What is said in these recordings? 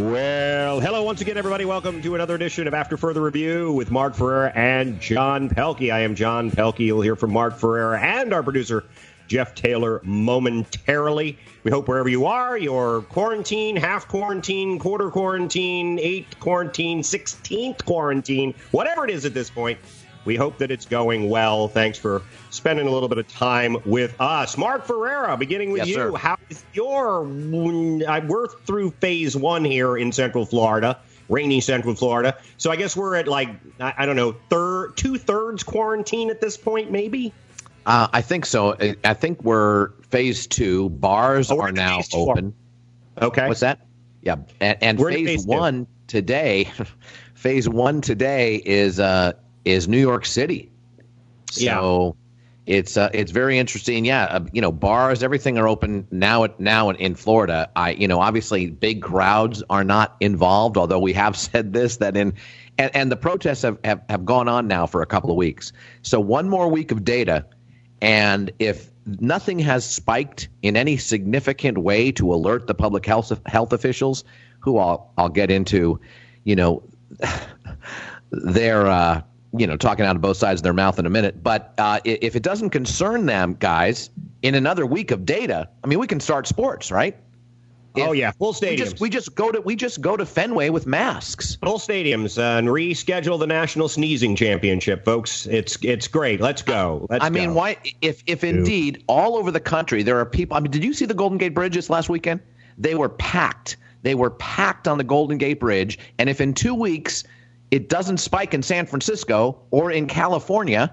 Well, hello once again, everybody. Welcome to another edition of After Further Review with Mark Ferrera and John Pelkey. I am John Pelkey. You'll hear from Mark Ferrera and our producer, Jeff Taylor, momentarily. We hope wherever you are, you're quarantine, half quarantine, quarter quarantine, eighth quarantine, 16th quarantine, whatever it is at this point. We hope that it's going well. Thanks for spending a little bit of time with us. Mark Ferrera, beginning with you. Sir. How is your... We're through phase one here in Central Florida, rainy Central Florida. So I guess we're at like, I don't know, two-thirds quarantine at this point, maybe? I think so. I think we're phase two. Bars are now open. Okay. What's that? Yeah. And phase one today, is New York City. So yeah. It's very interesting. Yeah. Bars, everything are open now in Florida. Obviously big crowds are not involved, although we have said this, that and the protests have gone on now for a couple of weeks. So one more week of data. And if nothing has spiked in any significant way to alert the public health officials, who I'll get into, they're, talking out of both sides of their mouth in a minute. But if it doesn't concern them, guys, in another week of data, I mean, we can start sports, right? Full stadiums. We just go to Fenway with masks. Full stadiums and reschedule the National Sneezing Championship, folks. It's great. Let's go. Why? If indeed all over the country there are people. I mean, did you see the Golden Gate Bridge this last weekend? They were packed. On the Golden Gate Bridge. And if in 2 weeks it doesn't spike in San Francisco or in California,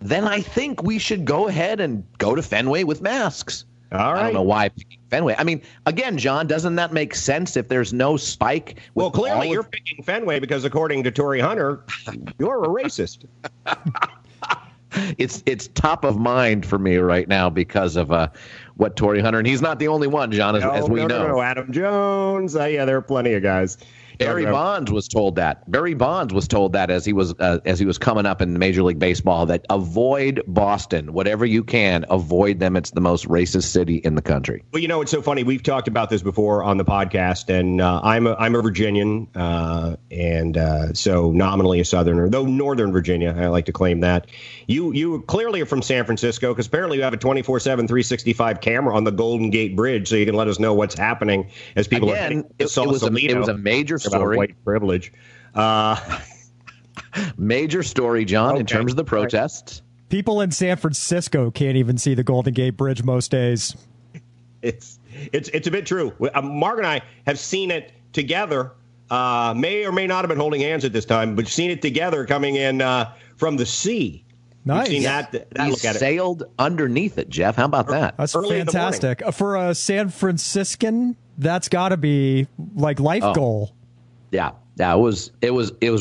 then I think we should go ahead and go to Fenway with masks. All right. I don't know why picking Fenway. I mean, again, John, doesn't that make sense if there's no spike? Well, clearly you're picking Fenway because, according to Torii Hunter, you're a racist. It's top of mind for me right now because of what Torii Hunter, and he's not the only one, John, as we know. No, Adam Jones. There are plenty of guys. Barry Bonds was told that as he was coming up in Major League Baseball, that avoid Boston, whatever you can, avoid them. It's the most racist city in the country. Well, it's so funny. We've talked about this before on the podcast, and I'm a Virginian, and so nominally a Southerner, though Northern Virginia. I like to claim that you clearly are from San Francisco, because apparently you have a 24/7, 365 camera on the Golden Gate Bridge, so you can let us know what's happening as people again. It was a major story. White privilege. Major story, John, okay. In terms of the protests. People in San Francisco can't even see the Golden Gate Bridge most days. It's a bit true. Mark and I have seen it together. May or may not have been holding hands at this time, but seen it together coming in from the sea. Nice. We've seen that look at it. Sailed underneath it, Jeff. How about that? That's early, fantastic. For a San Franciscan, that's got to be like life goal. Yeah, it was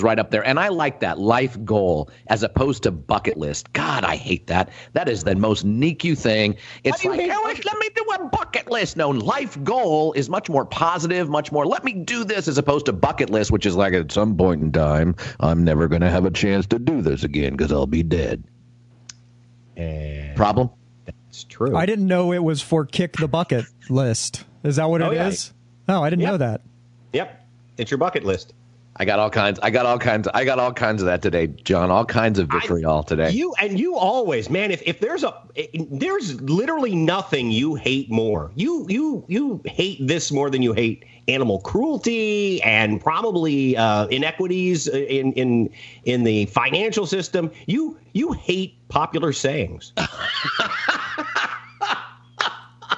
right up there. And I like that, life goal as opposed to bucket list. God, I hate that. That is the most NICU thing. It's like, let me do a bucket list. No, life goal is much more positive, much more let me do this, as opposed to bucket list, which is like, at some point in time, I'm never going to have a chance to do this again because I'll be dead. And problem? That's true. I didn't know it was for kick the bucket list. Is that what it is? No, I didn't know that. Yep. It's your bucket list. I got all kinds of that today, John. All kinds of vitriol today. You always, man. If there's literally nothing you hate more. You hate this more than you hate animal cruelty and probably inequities in the financial system. You hate popular sayings.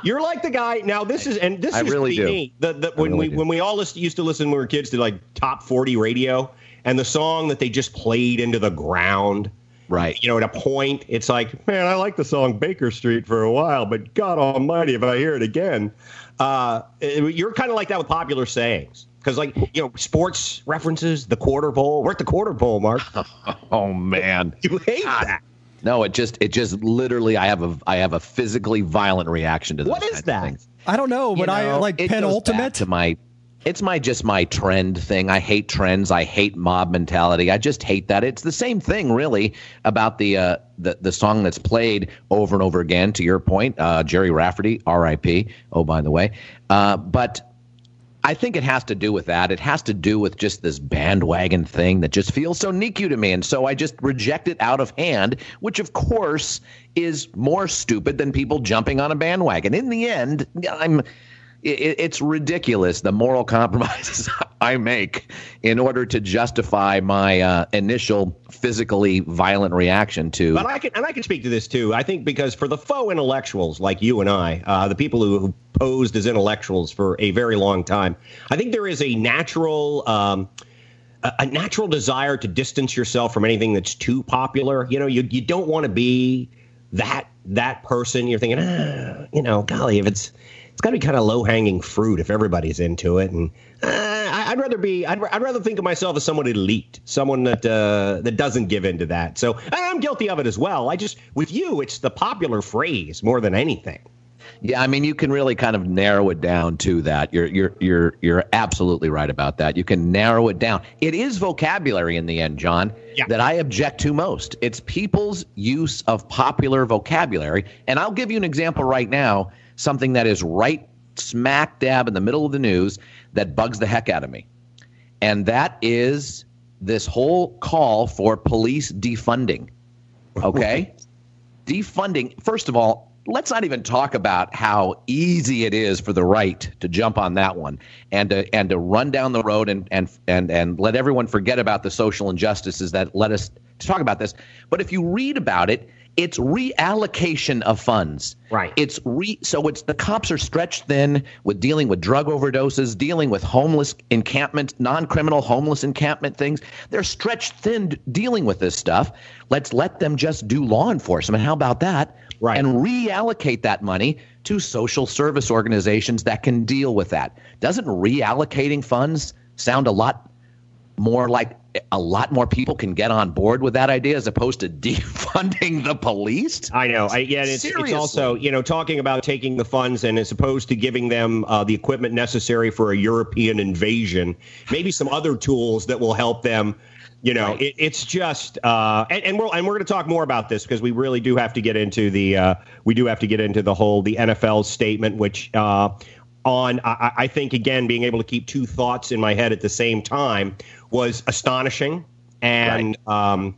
You're like the guy now. This is really me. When we all used to listen when we were kids to like Top 40 radio, and the song that they just played into the ground. Right. At a point, it's like, man, I like the song Baker Street for a while, but God Almighty, if I hear it again, you're kind of like that with popular sayings. Because, sports references, the quarter pole. We're at the quarter pole, Mark. Oh man, you hate that. No, it just literally. I have a physically violent reaction to this. What is that? I don't know, but I like penultimate. It's my trend thing. I hate trends. I hate mob mentality. I just hate that. It's the same thing, really, about the song that's played over and over again. To your point, Jerry Rafferty, R.I.P. Oh, by the way, but. I think it has to do with that. It has to do with just this bandwagon thing that just feels so NICU to me. And so I just reject it out of hand, which, of course, is more stupid than people jumping on a bandwagon. In the end, it's ridiculous, the moral compromises I make in order to justify my initial physically violent reaction to. But I can speak to this, too, I think, because for the faux intellectuals like you and I, the people who posed as intellectuals for a very long time, I think there is a natural desire to distance yourself from anything that's too popular. You know, you don't want to be that person. You're thinking, golly, if it's got to be kind of low-hanging fruit if everybody's into it. And I'd rather think of myself as someone elite, someone that doesn't give into that. So I'm guilty of it as well. With you, it's the popular phrase more than anything. Yeah, I mean, you can really kind of narrow it down to that. You're absolutely right about that. You can narrow it down. It is vocabulary in the end, John, that I object to most. It's people's use of popular vocabulary. And I'll give you an example right now. Something that is right smack dab in the middle of the news that bugs the heck out of me. And that is this whole call for police defunding. Okay? Defunding. First of all, let's not even talk about how easy it is for the right to jump on that one and to run down the road and let everyone forget about the social injustices that led us to talk about this. But if you read about it, it's reallocation of funds. Right. So the cops are stretched thin with dealing with drug overdoses, dealing with homeless encampment, non-criminal homeless encampment things. They're stretched thin dealing with this stuff. Let's let them just do law enforcement. How about that? Right. And reallocate that money to social service organizations that can deal with that. Doesn't reallocating funds sound a lot more like a lot more people can get on board with that idea as opposed to defunding the police? I know. It's also, talking about taking the funds and as opposed to giving them the equipment necessary for a European invasion, maybe some other tools that will help them. Right. It's just and we're going to talk more about this because we really do have to get into the NFL statement, which I think, again, being able to keep two thoughts in my head at the same time was astonishing and right.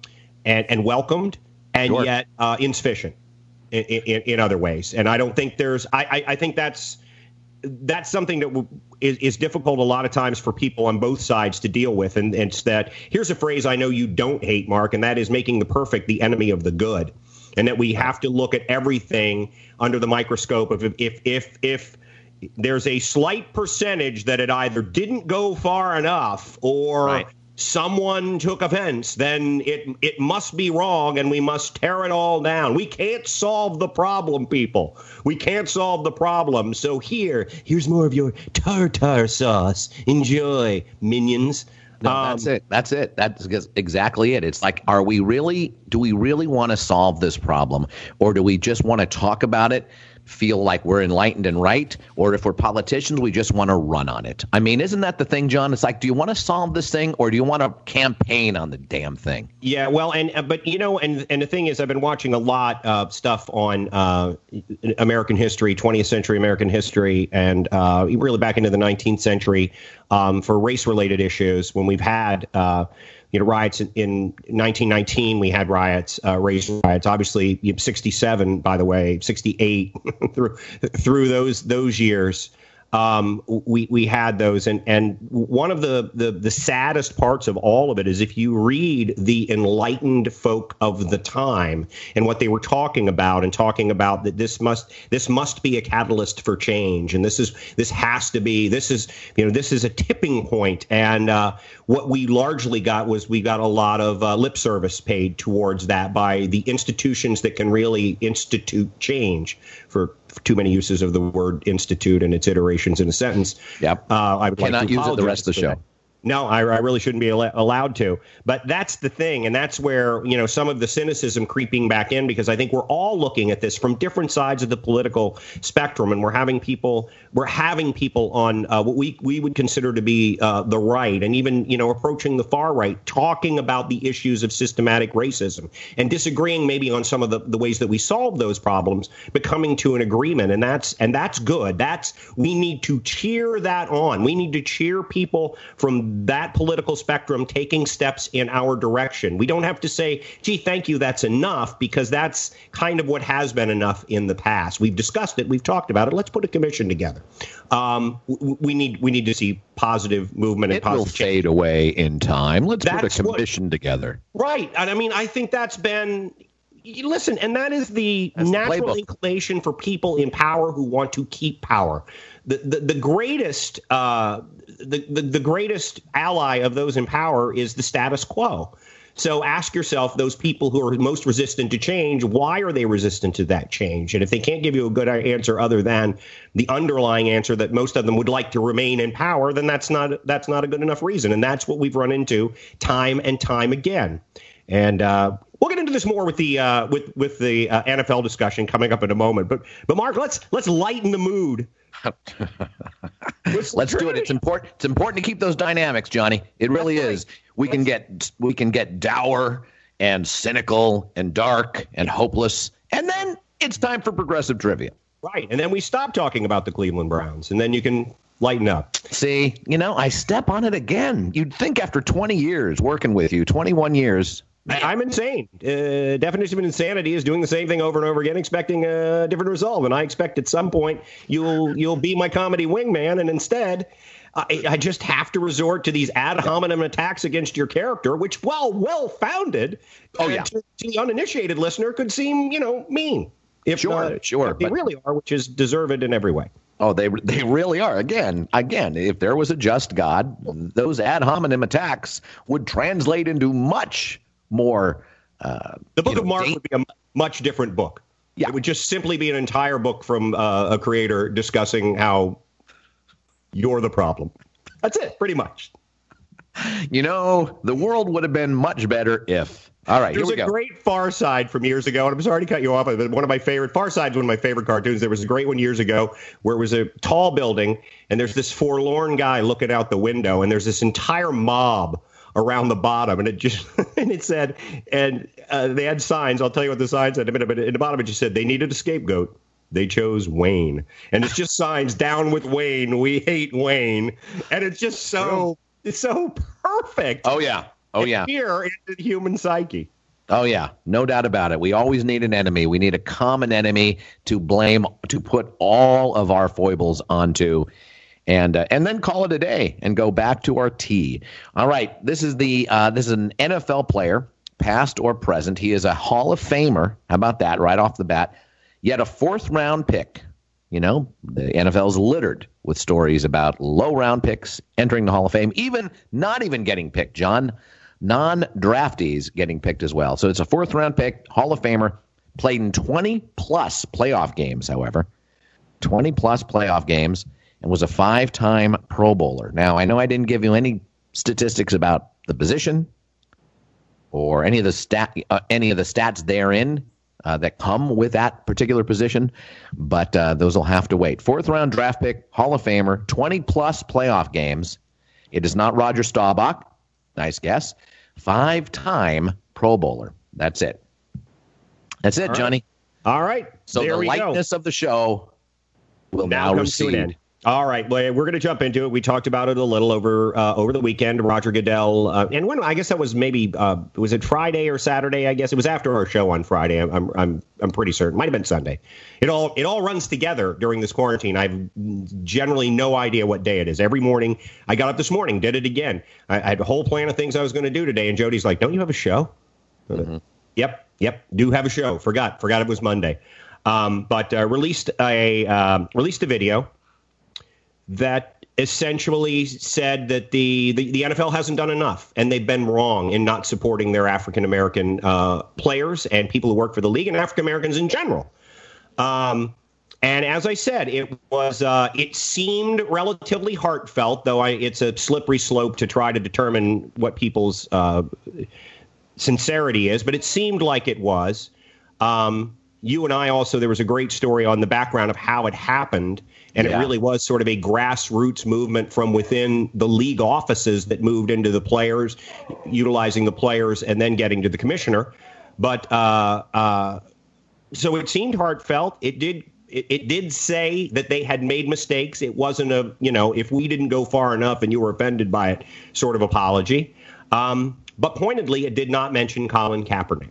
and welcomed and sure. Yet insufficient in other ways. And I don't think I think that's something that is difficult a lot of times for people on both sides to deal with. And it's that here's a phrase I know you don't hate, Mark, and that is making the perfect the enemy of the good, and that we have to look at everything under the microscope of if there's a slight percentage that it either didn't go far enough or right. Someone took offense, then it must be wrong and we must tear it all down. We can't solve the problem, people. We can't solve the problem. So here's more of your tartar sauce. Enjoy, minions. No, that's it. That's exactly it. It's like, do we really want to solve this problem, or do we just want to talk about it, feel like we're enlightened and right, or if we're politicians, we just want to run on it? I mean, isn't that the thing, John? It's like, do you want to solve this thing, or do you want to campaign on the damn thing? Yeah, well, and the thing is, I've been watching a lot of stuff on American history, 20th century American history, and really back into the 19th century for race-related issues. When we've had riots in 1919, we had riots, race riots. Obviously, 67, by the way, 68 through those years, we had those. And one of the saddest parts of all of it is if you read the enlightened folk of the time and what they were talking about that this must be a catalyst for change, and this is a tipping point. And what we largely got was we got a lot of lip service paid towards that by the institutions that can really institute change, for too many uses of the word institute and its iterations in a sentence. Yep. I would like to apologize for that. Cannot use it the rest of the show. No, I really shouldn't be allowed to. But that's the thing. And that's where, you know, some of the cynicism creeping back in, because I think we're all looking at this from different sides of the political spectrum. And we're having people on what we would consider to be the right, and even, you know, approaching the far right, talking about the issues of systematic racism and disagreeing maybe on some of the ways that we solve those problems, but coming to an agreement. And that's good. We need to cheer that on. We need to cheer people from that political spectrum taking steps in our direction. We don't have to say, gee, thank you, that's enough, because that's kind of what has been enough in the past. We've discussed it. We've talked about it. Let's put a commission together. We need to see positive movement and positive change. It will fade away in time. Let's put a commission together. Right. And I mean, I think that's been... Listen, and that is the natural inclination for people in power who want to keep power. The greatest ally of those in power is the status quo. So ask yourself, those people who are most resistant to change, why are they resistant to that change? And if they can't give you a good answer other than the underlying answer that most of them would like to remain in power, then that's not a good enough reason. And that's what we've run into time and time again. And we'll get into this more with the NFL discussion coming up in a moment. But Mark, let's lighten the mood. Let's do it. It's important to keep those dynamics, Johnny. It really is. We can get dour and cynical and dark and hopeless, and then it's time for progressive trivia. Right, and then we stop talking about the Cleveland Browns, and then you can lighten up. See, you know, I step on it again. You'd think after 20 years working with you, 21 years. I'm insane. Definition of insanity is doing the same thing over and over again, expecting a different result. And I expect at some point you'll be my comedy wingman. And instead, I just have to resort to these ad hominem attacks against your character, which, while well-founded, to the uninitiated listener could seem, you know, mean. If they really are, which is deserved in every way. Oh, they really are. Again, if there was a just God, those ad hominem attacks would translate into much more. The Book of Mark would be a much different book. Yeah. It would just simply be an entire book from a creator discussing how you're the problem. That's it, pretty much. You know, the world would have been much better if. All right, There's here we go. There's a great Far Side from years ago, and I'm sorry to cut you off, but one of my favorite, Far Side's one of my favorite cartoons. There was a great one years ago where it was a tall building, and there's this forlorn guy looking out the window, and there's this entire mob around the bottom, and it said, they had signs. I'll tell you what the sign said in a minute, but at the bottom it just said, they needed a scapegoat. They chose Wayne. And it's just signs, down with Wayne, we hate Wayne. And it's just so, it's so perfect. Oh, yeah. Oh, yeah. Fear is the human psyche. Oh, yeah. No doubt about it. We always need an enemy. We need a common enemy to blame, to put all of our foibles onto, and then call it a day and go back to our tea. All right. This is an NFL player, past or present. He is a Hall of Famer. How about that right off the bat? Yet a fourth-round pick. You know, the NFL's littered with stories about low-round picks entering the Hall of Fame, not even getting picked, John. Non-draftees getting picked as well. So it's a fourth-round pick, Hall of Famer, played in 20-plus playoff games, however. 20-plus playoff games, and was a five-time Pro Bowler. Now, I know I didn't give you any statistics about the position or any of the stats therein that come with that particular position, but those will have to wait. Fourth-round draft pick, Hall of Famer, 20-plus playoff games. It is not Roger Staubach. Nice guess. Five-time Pro Bowler. That's it. That's it, all right. Johnny. All right. So there the lightness of the show will now recede. All right. Well, we're going to jump into it. We talked about it a little over the weekend. Roger Goodell. And when I guess that was maybe was it Friday or Saturday? I guess it was after our show on Friday. I'm pretty certain. Might have been Sunday. It all runs together during this quarantine. I've generally no idea what day it is. Every morning, I got up this morning, did it again. I had a whole plan of things I was going to do today, and Jody's like, "Don't you have a show?" Mm-hmm. Yep, do have a show. Forgot it was Monday. But released a video that essentially said that the NFL hasn't done enough, and they've been wrong in not supporting their African-American players and people who work for the league and African-Americans in general. And as I said, it was it seemed relatively heartfelt, though it's a slippery slope to try to determine what people's sincerity is. But it seemed like it was. You and I also, there was a great story on the background of how it happened. And it really was sort of a grassroots movement from within the league offices that moved into the players, utilizing the players and then getting to the commissioner. But so it seemed heartfelt. It did say that they had made mistakes. It wasn't a, you know, if we didn't go far enough and you were offended by it sort of apology. But pointedly, it did not mention Colin Kaepernick.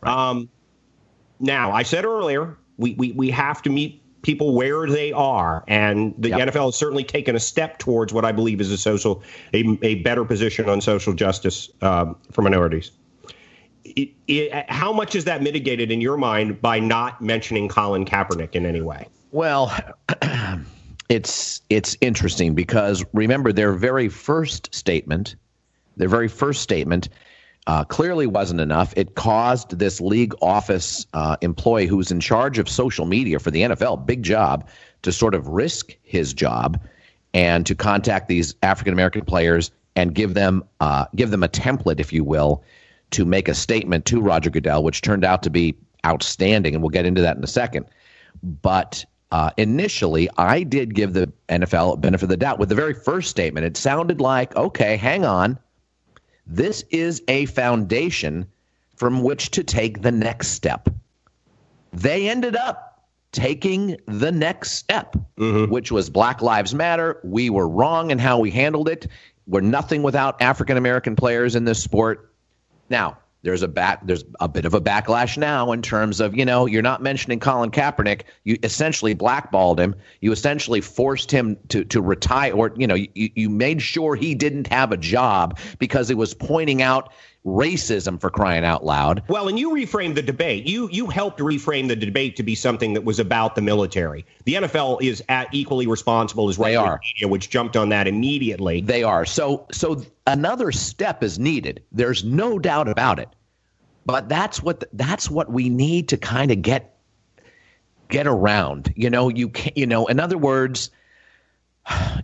Right. Now, I said earlier, we have to meet people where they are. And the NFL has certainly taken a step towards what I believe is a better position on social justice for minorities. How much is that mitigated in your mind by not mentioning Colin Kaepernick in any way? Well, it's interesting because remember their very first statement clearly wasn't enough. It caused this league office employee who's in charge of social media for the NFL, big job, to sort of risk his job and to contact these African American players and give them a template, if you will, to make a statement to Roger Goodell, which turned out to be outstanding, and we'll get into that in a second. But initially, I did give the NFL benefit of the doubt. With the very first statement, it sounded like, okay, hang on. This is a foundation from which to take the next step. They ended up taking the next step, which was Black Lives Matter. We were wrong in how we handled it. We're nothing without African-American players in this sport. Now, there's a bit of a backlash now in terms of, you know, you're not mentioning Colin Kaepernick. You essentially blackballed him. You essentially forced him to retire, or, you know, you made sure he didn't have a job because it was pointing out racism, for crying out loud. Well, and you reframed the debate. You helped reframe the debate to be something that was about the military. The NFL is equally responsible as right wing media, which jumped on that immediately. They are. So another step is needed. There's no doubt about it. But that's what we need to kind of get around. You know, you can, you know, in other words,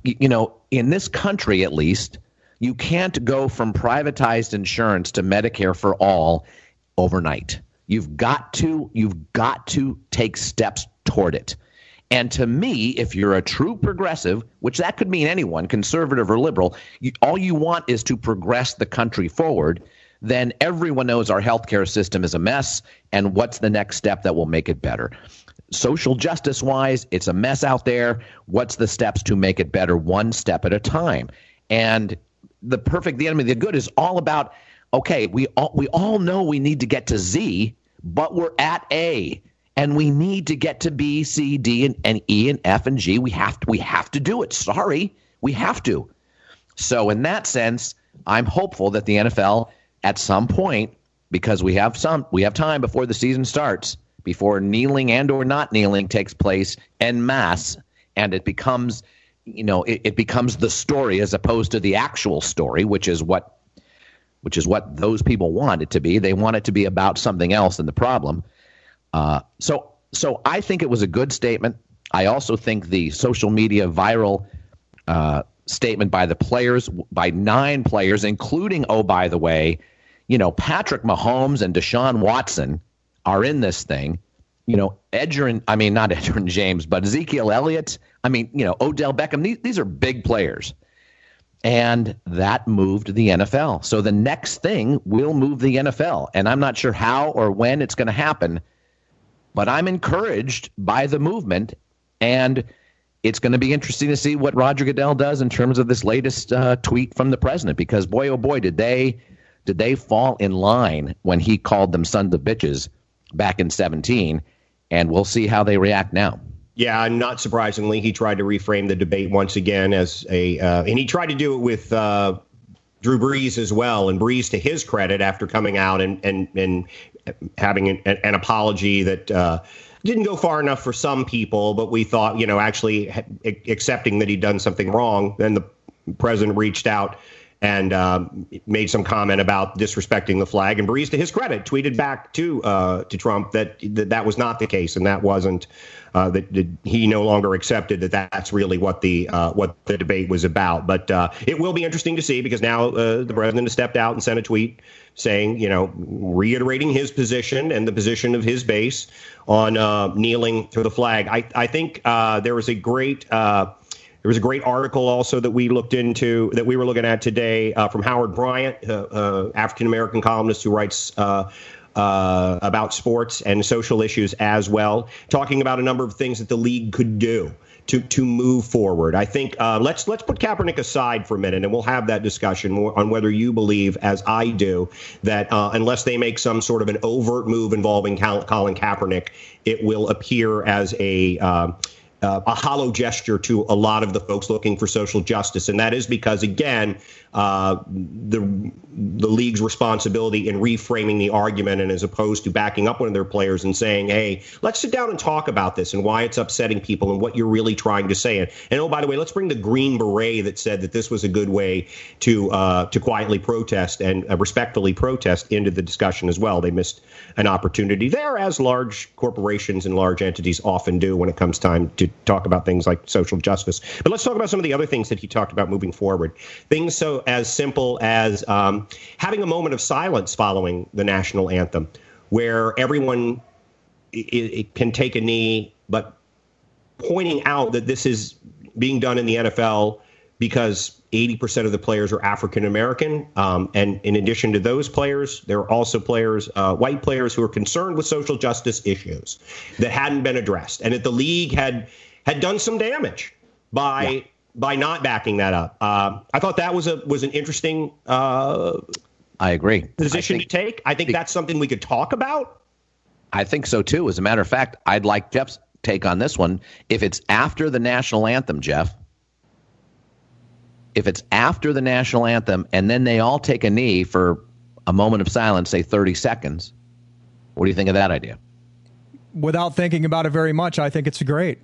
you know, in this country at least, you can't go from privatized insurance to Medicare for all overnight. You've got to take steps toward it. And to me, if you're a true progressive, which that could mean anyone, conservative or liberal, all you want is to progress the country forward. Then everyone knows our healthcare system is a mess. And what's the next step that will make it better? Social justice wise, it's a mess out there. What's the steps to make it better? One step at a time. And the enemy of the good is all about, okay, we all know we need to get to Z, but we're at A, and we need to get to B, C, D, and E, and F, and G. We have to do it. Sorry, we have to. So in that sense, I'm hopeful that the NFL at some point, because we have time before the season starts, before kneeling and or not kneeling takes place en masse, and it becomes, you know, it becomes the story as opposed to the actual story, which is what those people want it to be. They want it to be about something else than the problem. So I think it was a good statement. I also think the social media viral statement by the players, by 9 players, including, oh, by the way, you know, Patrick Mahomes and Deshaun Watson are in this thing. You know, Ezekiel Elliott. I mean, you know, Odell Beckham. These are big players. And that moved the NFL. So the next thing will move the NFL. And I'm not sure how or when it's going to happen. But I'm encouraged by the movement. And it's going to be interesting to see what Roger Goodell does in terms of this latest tweet from the president. Because, boy, oh, boy, did they fall in line when he called them sons of bitches back in 2017. And we'll see how they react now. Yeah, and not surprisingly, he tried to reframe the debate once again as and he tried to do it with Drew Brees as well. And Brees, to his credit, after coming out and having an apology that didn't go far enough for some people, but we thought, you know, actually accepting that he'd done something wrong, then the president reached out and made some comment about disrespecting the flag. And Brees, to his credit, tweeted back to Trump that was not the case, and that wasn't that he no longer accepted that's really what the debate was about. But it will be interesting to see, because now the president has stepped out and sent a tweet saying, reiterating his position and the position of his base on kneeling to the flag. I think there was a great article also that we were looking at today from Howard Bryant, African-American columnist who writes about sports and social issues as well, talking about a number of things that the league could do to move forward. I think let's put Kaepernick aside for a minute, and we'll have that discussion on whether you believe, as I do, that unless they make some sort of an overt move involving Colin Kaepernick, it will appear as a hollow gesture to a lot of the folks looking for social justice. And that is because, again, the league's responsibility in reframing the argument, and as opposed to backing up one of their players and saying, hey, let's sit down and talk about this and why it's upsetting people and what you're really trying to say. And oh, by the way, let's bring the Green Beret that said that this was a good way to quietly protest and respectfully protest into the discussion as well. They missed an opportunity there, as large corporations and large entities often do when it comes time to talk about things like social justice. But let's talk about some of the other things that he talked about moving forward. Things so as simple as having a moment of silence following the national anthem, where everyone it can take a knee, but pointing out that this is being done in the NFL because 80% of the players are African-American. And in addition to those players, there are also players, white players, who are concerned with social justice issues that hadn't been addressed. And that the league had done some damage by not backing that up. I thought that was an interesting I agree. Position to take. I think that's something we could talk about. I think so, too. As a matter of fact, I'd like Jeff's take on this one. If it's after the national anthem, Jeff, if it's after the national anthem and then they all take a knee for a moment of silence, say 30 seconds, what do you think of that idea? Without thinking about it very much, I think it's great.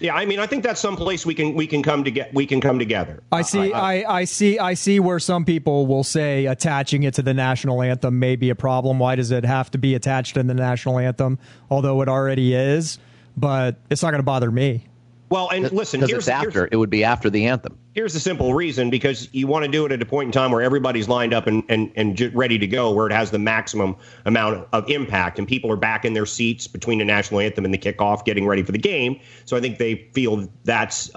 Yeah, I mean, I think that's someplace we can come together. I see where some people will say attaching it to the national anthem may be a problem. Why does it have to be attached in the national anthem? Although it already is, but it's not going to bother me. Well, and listen, it would be after the anthem. Here's the simple reason, because you want to do it at a point in time where everybody's lined up and ready to go, where it has the maximum amount of impact, and people are back in their seats between the national anthem and the kickoff getting ready for the game. So I think they feel that's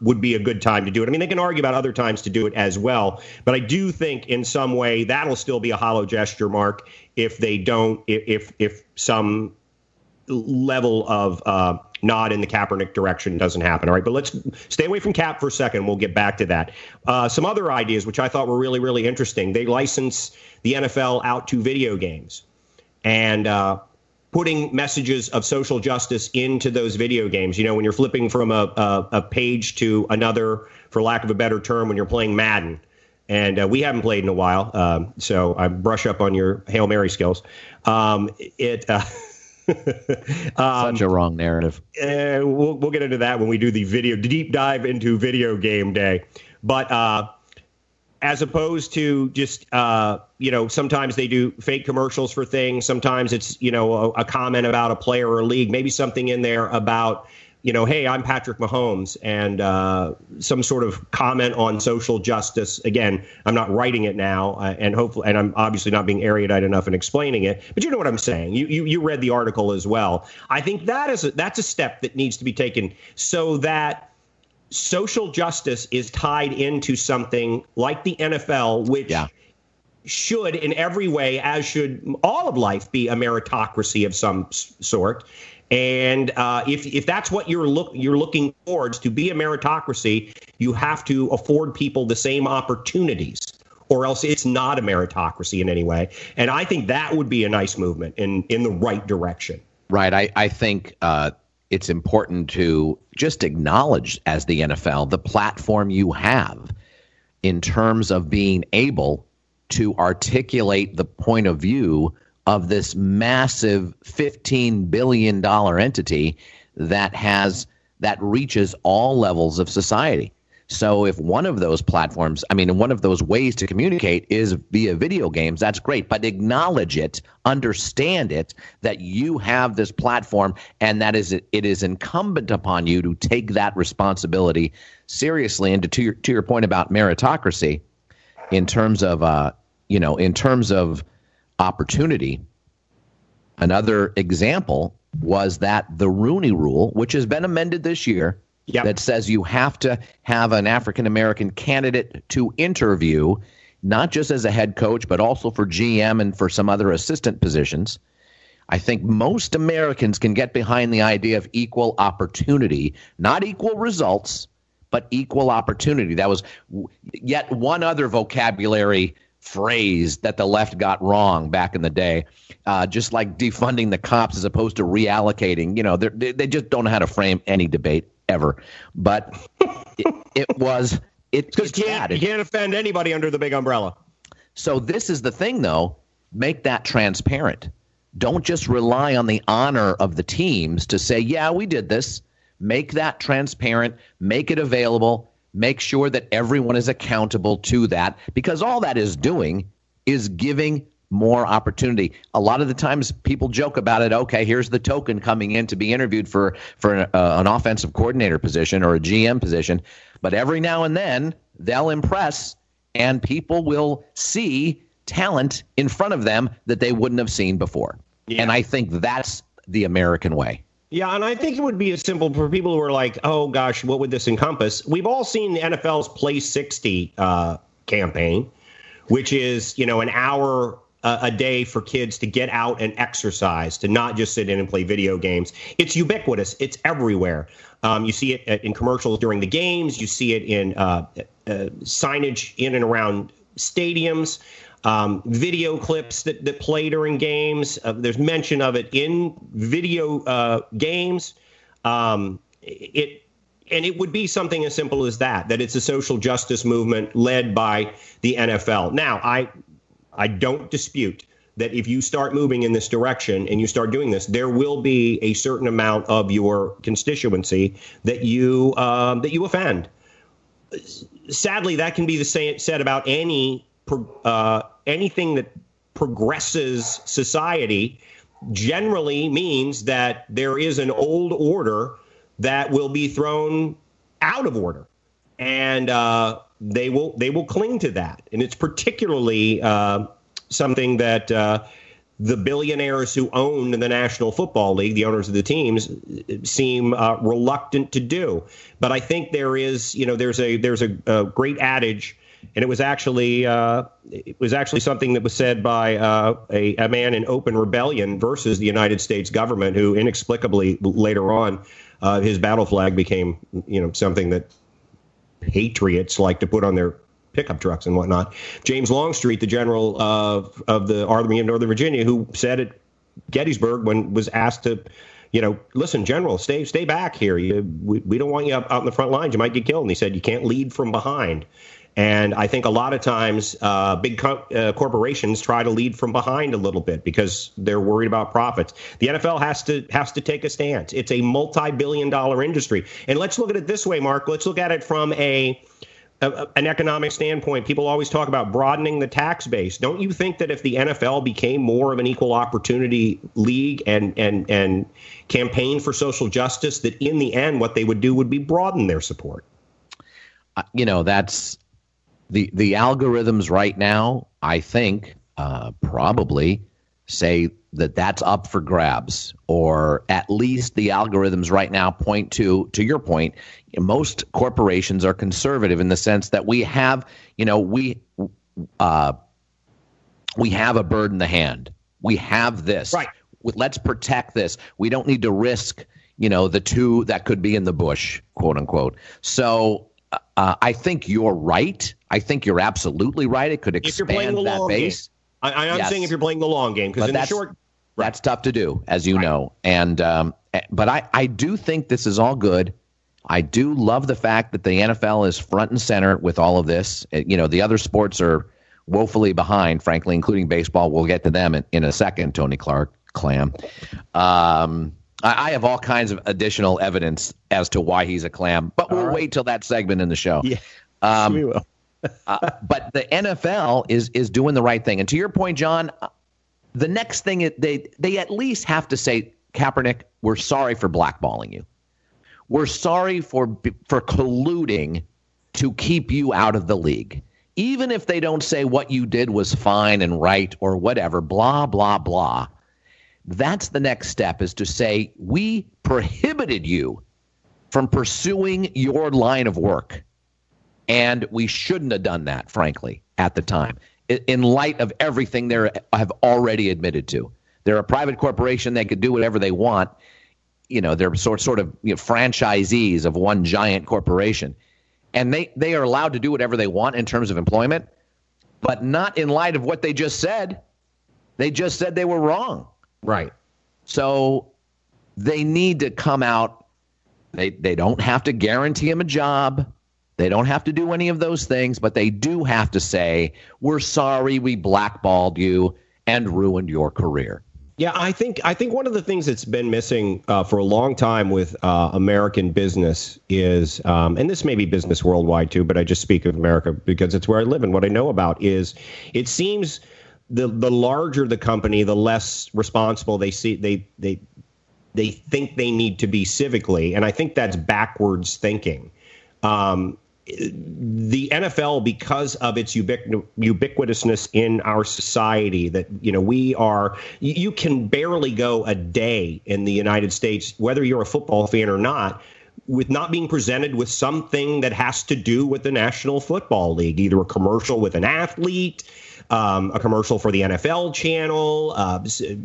would be a good time to do it. I mean, they can argue about other times to do it as well, but I do think in some way that'll still be a hollow gesture, Mark, if they don't, if some level of nod in the Kaepernick direction doesn't happen. All right, but let's stay away from Cap for a second. We'll get back to that. Some other ideas, which I thought were really, really interesting. They license the NFL out to video games, and putting messages of social justice into those video games. You know, when you're flipping from a page to another, for lack of a better term, when you're playing Madden. And we haven't played in a while, so I brush up on your Hail Mary skills. Such a wrong narrative. We'll get into that when we do the video deep dive into video game day. But as opposed to just, sometimes they do fake commercials for things. Sometimes it's, a comment about a player or a league, maybe something in there about, hey, I'm Patrick Mahomes, and some sort of comment on social justice. Again, I'm not writing it now, and I'm obviously not being erudite enough in explaining it. But you know what I'm saying. You read the article as well. I think that's a step that needs to be taken, so that social justice is tied into something like the NFL, which. Yeah. Should in every way, as should all of life, be a meritocracy of some sort. And if that's what you're looking towards, to be a meritocracy, you have to afford people the same opportunities, or else it's not a meritocracy in any way. And I think that would be a nice movement in the right direction. Right. I think it's important to just acknowledge, as the NFL, the platform you have in terms of being able to articulate the point of view of this massive $15 billion entity that reaches all levels of society. So if one of those platforms, I mean, one of those ways to communicate is via video games, that's great. But acknowledge it, understand it, that you have this platform and that is it is incumbent upon you to take that responsibility seriously. And to your point about meritocracy, in terms of, in terms of opportunity, another example was that the Rooney rule, which has been amended this year, yep, that says you have to have an African-American candidate to interview, not just as a head coach, but also for GM and for some other assistant positions. I think most Americans can get behind the idea of equal opportunity, not equal results, but equal opportunity. That was yet one other vocabulary phrase that the left got wrong back in the day, just like defunding the cops as opposed to reallocating. You know, they just don't know how to frame any debate ever, but it was it because you can't offend anybody under the big umbrella. So this is the thing, though. Make that transparent. Don't just rely on the honor of the teams to say, yeah, we did this. Make that transparent. Make it available. Make sure that everyone is accountable to that, because all that is doing is giving more opportunity. A lot of the times people joke about it. Okay, here's the token coming in to be interviewed for an offensive coordinator position or a GM position. But every now and then they'll impress and people will see talent in front of them that they wouldn't have seen before. Yeah. And I think that's the American way. Yeah, and I think it would be as simple for people who are like, oh, gosh, what would this encompass? We've all seen the NFL's Play 60 campaign, which is, an hour a day for kids to get out and exercise, to not just sit in and play video games. It's ubiquitous. It's everywhere. You see it in commercials during the games. You see it in signage in and around stadiums. Video clips that play during games. There's mention of it in video games. It would be something as simple as that it's a social justice movement led by the NFL. Now, I don't dispute that if you start moving in this direction and you start doing this, there will be a certain amount of your constituency that you offend. Sadly, that can be the same said about anything that progresses society. Generally means that there is an old order that will be thrown out of order, and they will cling to that. And it's particularly something that the billionaires who own the National Football League, the owners of the teams, seem reluctant to do. But I think there is, there's a great adage. And it was actually something that was said by a man in open rebellion versus the United States government, who inexplicably later on his battle flag became, something that patriots like to put on their pickup trucks and whatnot. James Longstreet, the general of the Army of Northern Virginia, who said at Gettysburg when was asked to, listen, General, stay back here. We don't want you out in the front lines. You might get killed. And he said, you can't lead from behind. And I think a lot of times big corporations try to lead from behind a little bit because they're worried about profits. The NFL has to take a stance. It's a multi-billion-dollar industry. And let's look at it this way, Mark. Let's look at it from an economic standpoint. People always talk about broadening the tax base. Don't you think that if the NFL became more of an equal opportunity league and campaign for social justice, that in the end what they would do would be broaden their support? That's... The algorithms right now, I think, probably say that that's up for grabs, or at least the algorithms right now point to your point, most corporations are conservative in the sense that we have a bird in the hand. We have this. Right. Let's protect this. We don't need to risk, the two that could be in the bush, quote unquote. So I think you're right. I think you're absolutely right. It could expand that base. I'm saying if you're playing the long game, because in the short, right. That's tough to do, as you know. And but I do think this is all good. I do love the fact that the NFL is front and center with all of this. The other sports are woefully behind, frankly, including baseball. We'll get to them in a second. Tony Clark, Clam. I have all kinds of additional evidence as to why he's a clam, but we'll wait till that segment in the show. Yeah, we will. But the NFL is doing the right thing. And to your point, John, the next thing is they at least have to say, Kaepernick, we're sorry for blackballing you. We're sorry for colluding to keep you out of the league. Even if they don't say what you did was fine and right or whatever, blah, blah, blah. That's the next step, is to say, we prohibited you from pursuing your line of work. And we shouldn't have done that, frankly, at the time, in light of everything they have already admitted to. They're a private corporation. They could do whatever they want. You know, they're sort of you know, franchisees of one giant corporation. And they are allowed to do whatever they want in terms of employment, but not in light of what they just said. They just said they were wrong. Right. So they need to come out. They don't have to guarantee him a job. They don't have to do any of those things, but they do have to say, we're sorry we blackballed you and ruined your career. Yeah, I think one of the things that's been missing for a long time with American business is, and this may be business worldwide too, but I just speak of America because it's where I live and what I know about, is it seems the larger the company, the less responsible they think they need to be civically, and I think that's backwards thinking. The NFL, because of its ubiquitousness in our society, that, you know, you can barely go a day in the United States, whether you're a football fan or not, with not being presented with something that has to do with the National Football League, either a commercial with an athlete, a commercial for the NFL channel,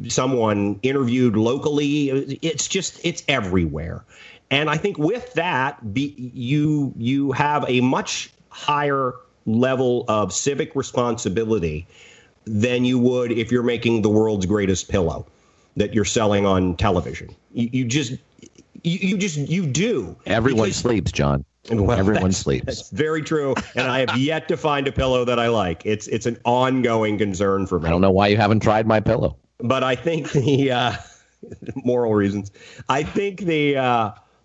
someone interviewed locally. It's everywhere. And I think with that, you have a much higher level of civic responsibility than you would if you're making the world's greatest pillow that you're selling on television. You do. Everyone sleeps, John. Well, everyone sleeps. That's very true. And I have yet to find a pillow that I like. It's an ongoing concern for me. I don't know why you haven't tried my pillow. But I think the moral reasons.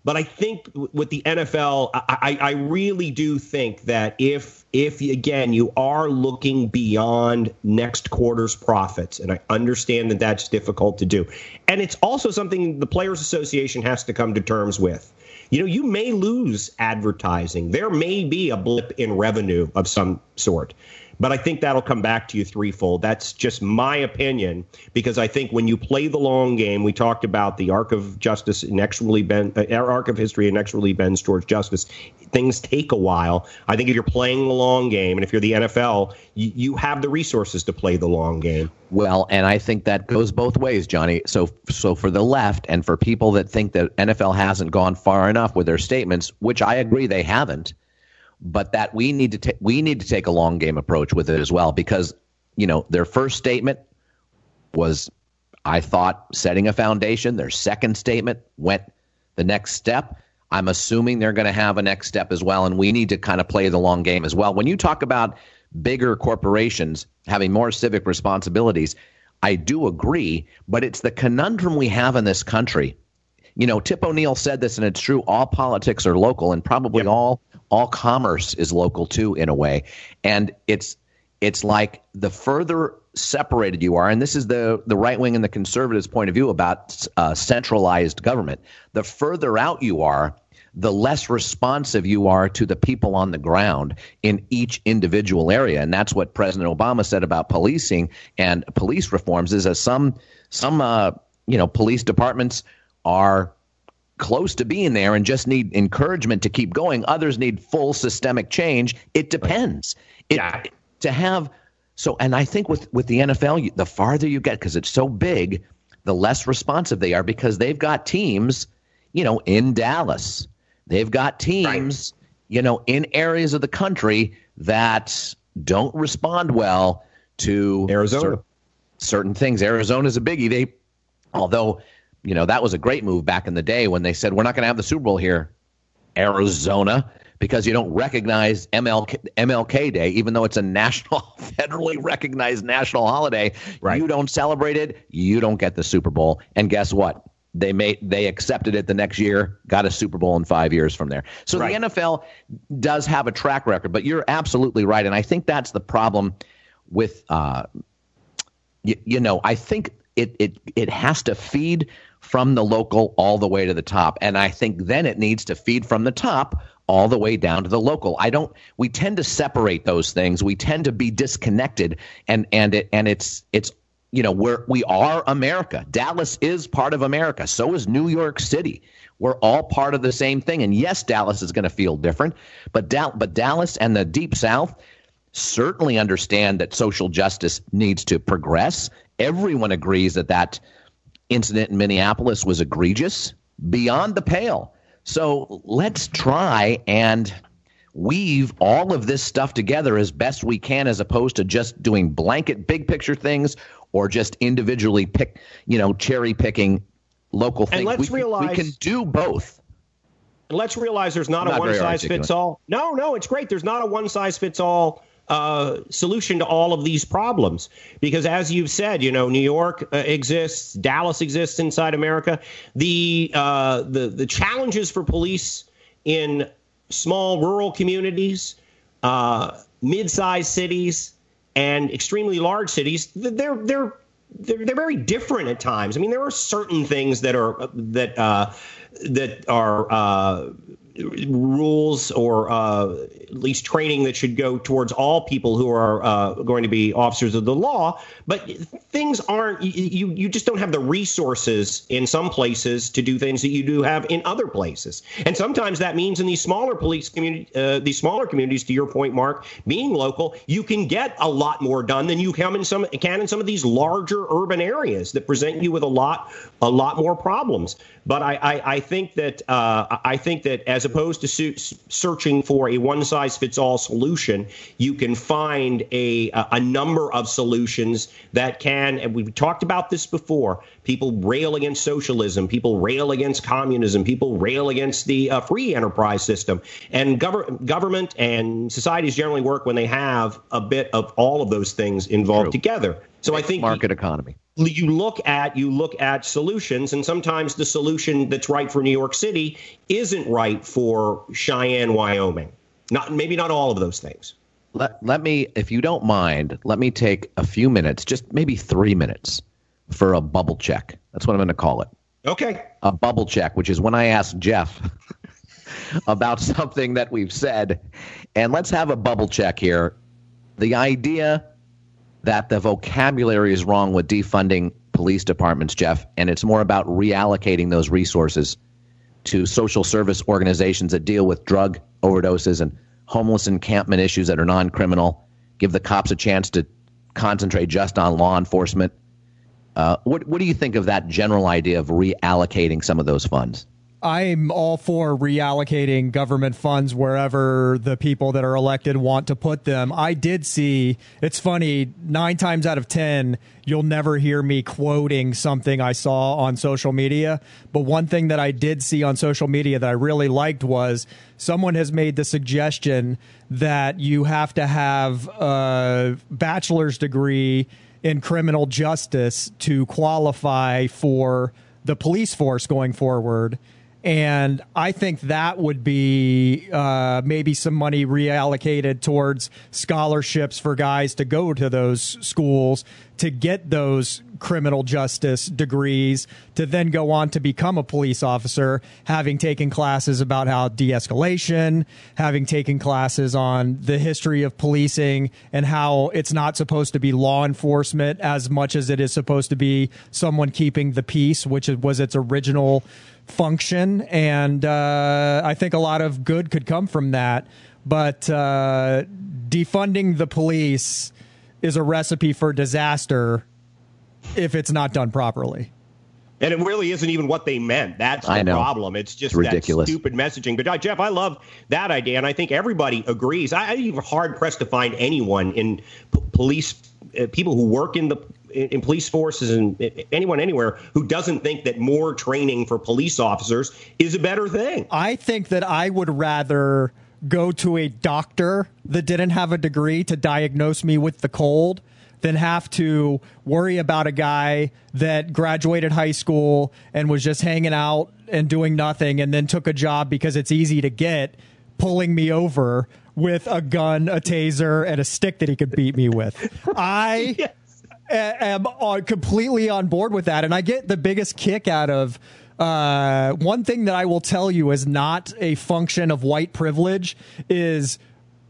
But I think with the NFL, I really do think that if again, you are looking beyond next quarter's profits, and I understand that that's difficult to do. And it's also something the Players Association has to come to terms with. You know, you may lose advertising. There may be a blip in revenue of some sort. But I think that'll come back to you threefold. That's just my opinion, because I think when you play the long game, we talked about the arc of justice inexorably bends, arc of history inexorably bends towards justice. Things take a while. I think if you're playing the long game, and if you're the NFL, you have the resources to play the long game. Well, and I think that goes both ways, Johnny. So for the left and for people that think that NFL hasn't gone far enough with their statements, which I agree they haven't, but that we need to take a long game approach with it as well, because, you know, their first statement was, I thought, setting a foundation. Their second statement went the next step. I'm assuming they're going to have a next step as well, and we need to kind of play the long game as well. When you talk about bigger corporations having more civic responsibilities, I do agree, but it's the conundrum we have in this country. You know, Tip O'Neill said this, and it's true. All politics are local, and probably all commerce is local too, in a way. And it's like the further separated you are, and this is the right wing and the conservatives' point of view about centralized government. The further out you are, the less responsive you are to the people on the ground in each individual area. And that's what President Obama said about policing and police reforms, is that some police departments are close to being there and just need encouragement to keep going. Others need full systemic change. It depends. And I think with the NFL, the farther you get, because it's so big, the less responsive they are, because they've got teams, you know, in Dallas. They've got teams, you know, in areas of the country that don't respond well to Arizona. Certain things. Arizona's a biggie. You know, that was a great move back in the day when they said, we're not going to have the Super Bowl here, Arizona, because you don't recognize MLK Day, even though it's a national, federally recognized national holiday. Right. You don't celebrate it. You don't get the Super Bowl. And guess what? They accepted it the next year, got a Super Bowl in 5 years from there. So right. The NFL does have a track record, but you're absolutely right. And I think that's the problem with, I think it has to feed from the local all the way to the top. And I think then it needs to feed from the top all the way down to the local. We tend to separate those things. We tend to be disconnected and it's we are America. Dallas is part of America. So is New York City. We're all part of the same thing. And yes, Dallas is going to feel different. But Dallas and the Deep South certainly understand that social justice needs to progress. Everyone agrees that incident in Minneapolis was egregious, beyond the pale. So let's try and weave all of this stuff together as best we can, as opposed to just doing blanket big picture things, or just individually cherry picking local things. And let's realize we can do both. Let's realize there's not a one size fits all. No, it's great. There's not a one size fits all solution to all of these problems, because as you've said, New York exists, Dallas exists inside America. The challenges for police in small rural communities, mid-sized cities, and extremely large cities, they're very different at times. I mean, there are certain things that are rules or at least training that should go towards all people who are going to be officers of the law. But things aren't, you just don't have the resources in some places to do things that you do have in other places. And sometimes that means in these smaller police these smaller communities, to your point, Mark, being local, you can get a lot more done than you can in some of these larger urban areas that present you with a lot more problems. But I think that as opposed to searching for a one-size-fits-all solution, you can find a number of solutions that can, and we've talked about this before, people rail against socialism, people rail against communism, people rail against the free enterprise system. And government and societies generally work when they have a bit of all of those things involved together. So I think market economy. You look at solutions, and sometimes the solution that's right for New York City isn't right for Cheyenne, Wyoming. Maybe not all of those things. Let me, if you don't mind, let me take a few minutes, just maybe 3 minutes, for a bubble check. That's what I'm going to call it. Okay. A bubble check, which is when I ask Jeff about something that we've said. And let's have a bubble check here. The idea that the vocabulary is wrong with defunding police departments, Jeff, and it's more about reallocating those resources to social service organizations that deal with drug overdoses and homeless encampment issues that are non-criminal, give the cops a chance to concentrate just on law enforcement. What do you think of that general idea of reallocating some of those funds? I'm all for reallocating government funds wherever the people that are elected want to put them. I did see, it's funny, 9 times out of 10, you'll never hear me quoting something I saw on social media. But one thing that I did see on social media that I really liked was someone has made the suggestion that you have to have a bachelor's degree in criminal justice to qualify for the police force going forward. And I think that would be maybe some money reallocated towards scholarships for guys to go to those schools to get those criminal justice degrees, to then go on to become a police officer, having taken classes about how de-escalation, having taken classes on the history of policing and how it's not supposed to be law enforcement as much as it is supposed to be someone keeping the peace, which was its original function. And I think a lot of good could come from that. But defunding the police is a recipe for disaster if it's not done properly. And it really isn't even what they meant. That's the problem. It's just ridiculous, that stupid messaging. But, Jeff, I love that idea, and I think everybody agrees. I'm even hard-pressed to find anyone in police, people who work in police forces and anyone anywhere who doesn't think that more training for police officers is a better thing. I think that I would rather go to a doctor that didn't have a degree to diagnose me with the cold than have to worry about a guy that graduated high school and was just hanging out and doing nothing and then took a job because it's easy to get, pulling me over with a gun, a taser, and a stick that he could beat me with. I am completely on board with that, and I get the biggest kick out of one thing that I will tell you is not a function of white privilege is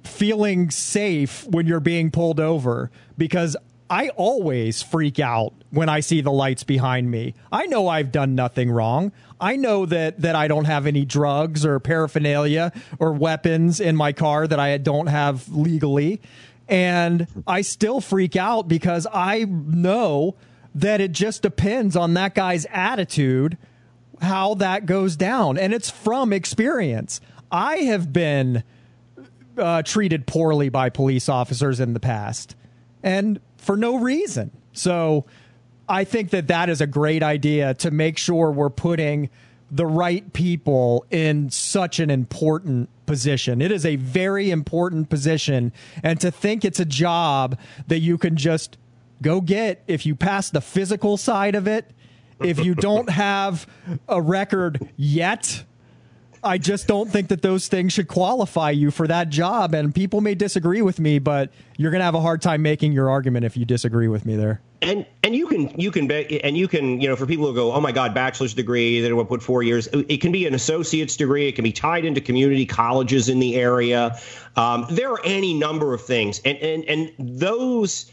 feeling safe when you're being pulled over, because I always freak out when I see the lights behind me. I know I've done nothing wrong. I know that I don't have any drugs or paraphernalia or weapons in my car that I don't have legally. And I still freak out because I know that it just depends on that guy's attitude, how that goes down. And it's from experience. I have been treated poorly by police officers in the past, and for no reason. So I think that is a great idea to make sure we're putting the right people in such an important position. It is a very important position, and to think it's a job that you can just go get if you pass the physical side of it, if you don't have a record yet, I just don't think that those things should qualify you for that job. And people may disagree with me, but you're going to have a hard time making your argument if you disagree with me there. And you can for people who go, oh my God, bachelor's degree, they will put 4 years. It can be an associate's degree. It can be tied into community colleges in the area. There are any number of things, and those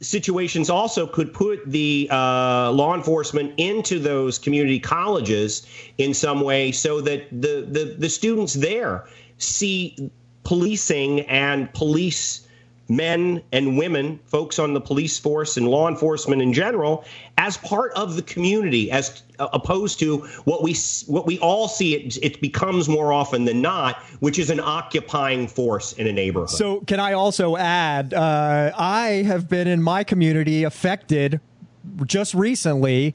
situations also could put the law enforcement into those community colleges in some way, so that the students there see policing and police men and women, folks on the police force and law enforcement in general, as part of the community, as opposed to what we all see. It becomes more often than not, which is an occupying force in a neighborhood. So can I also add, I have been in my community affected just recently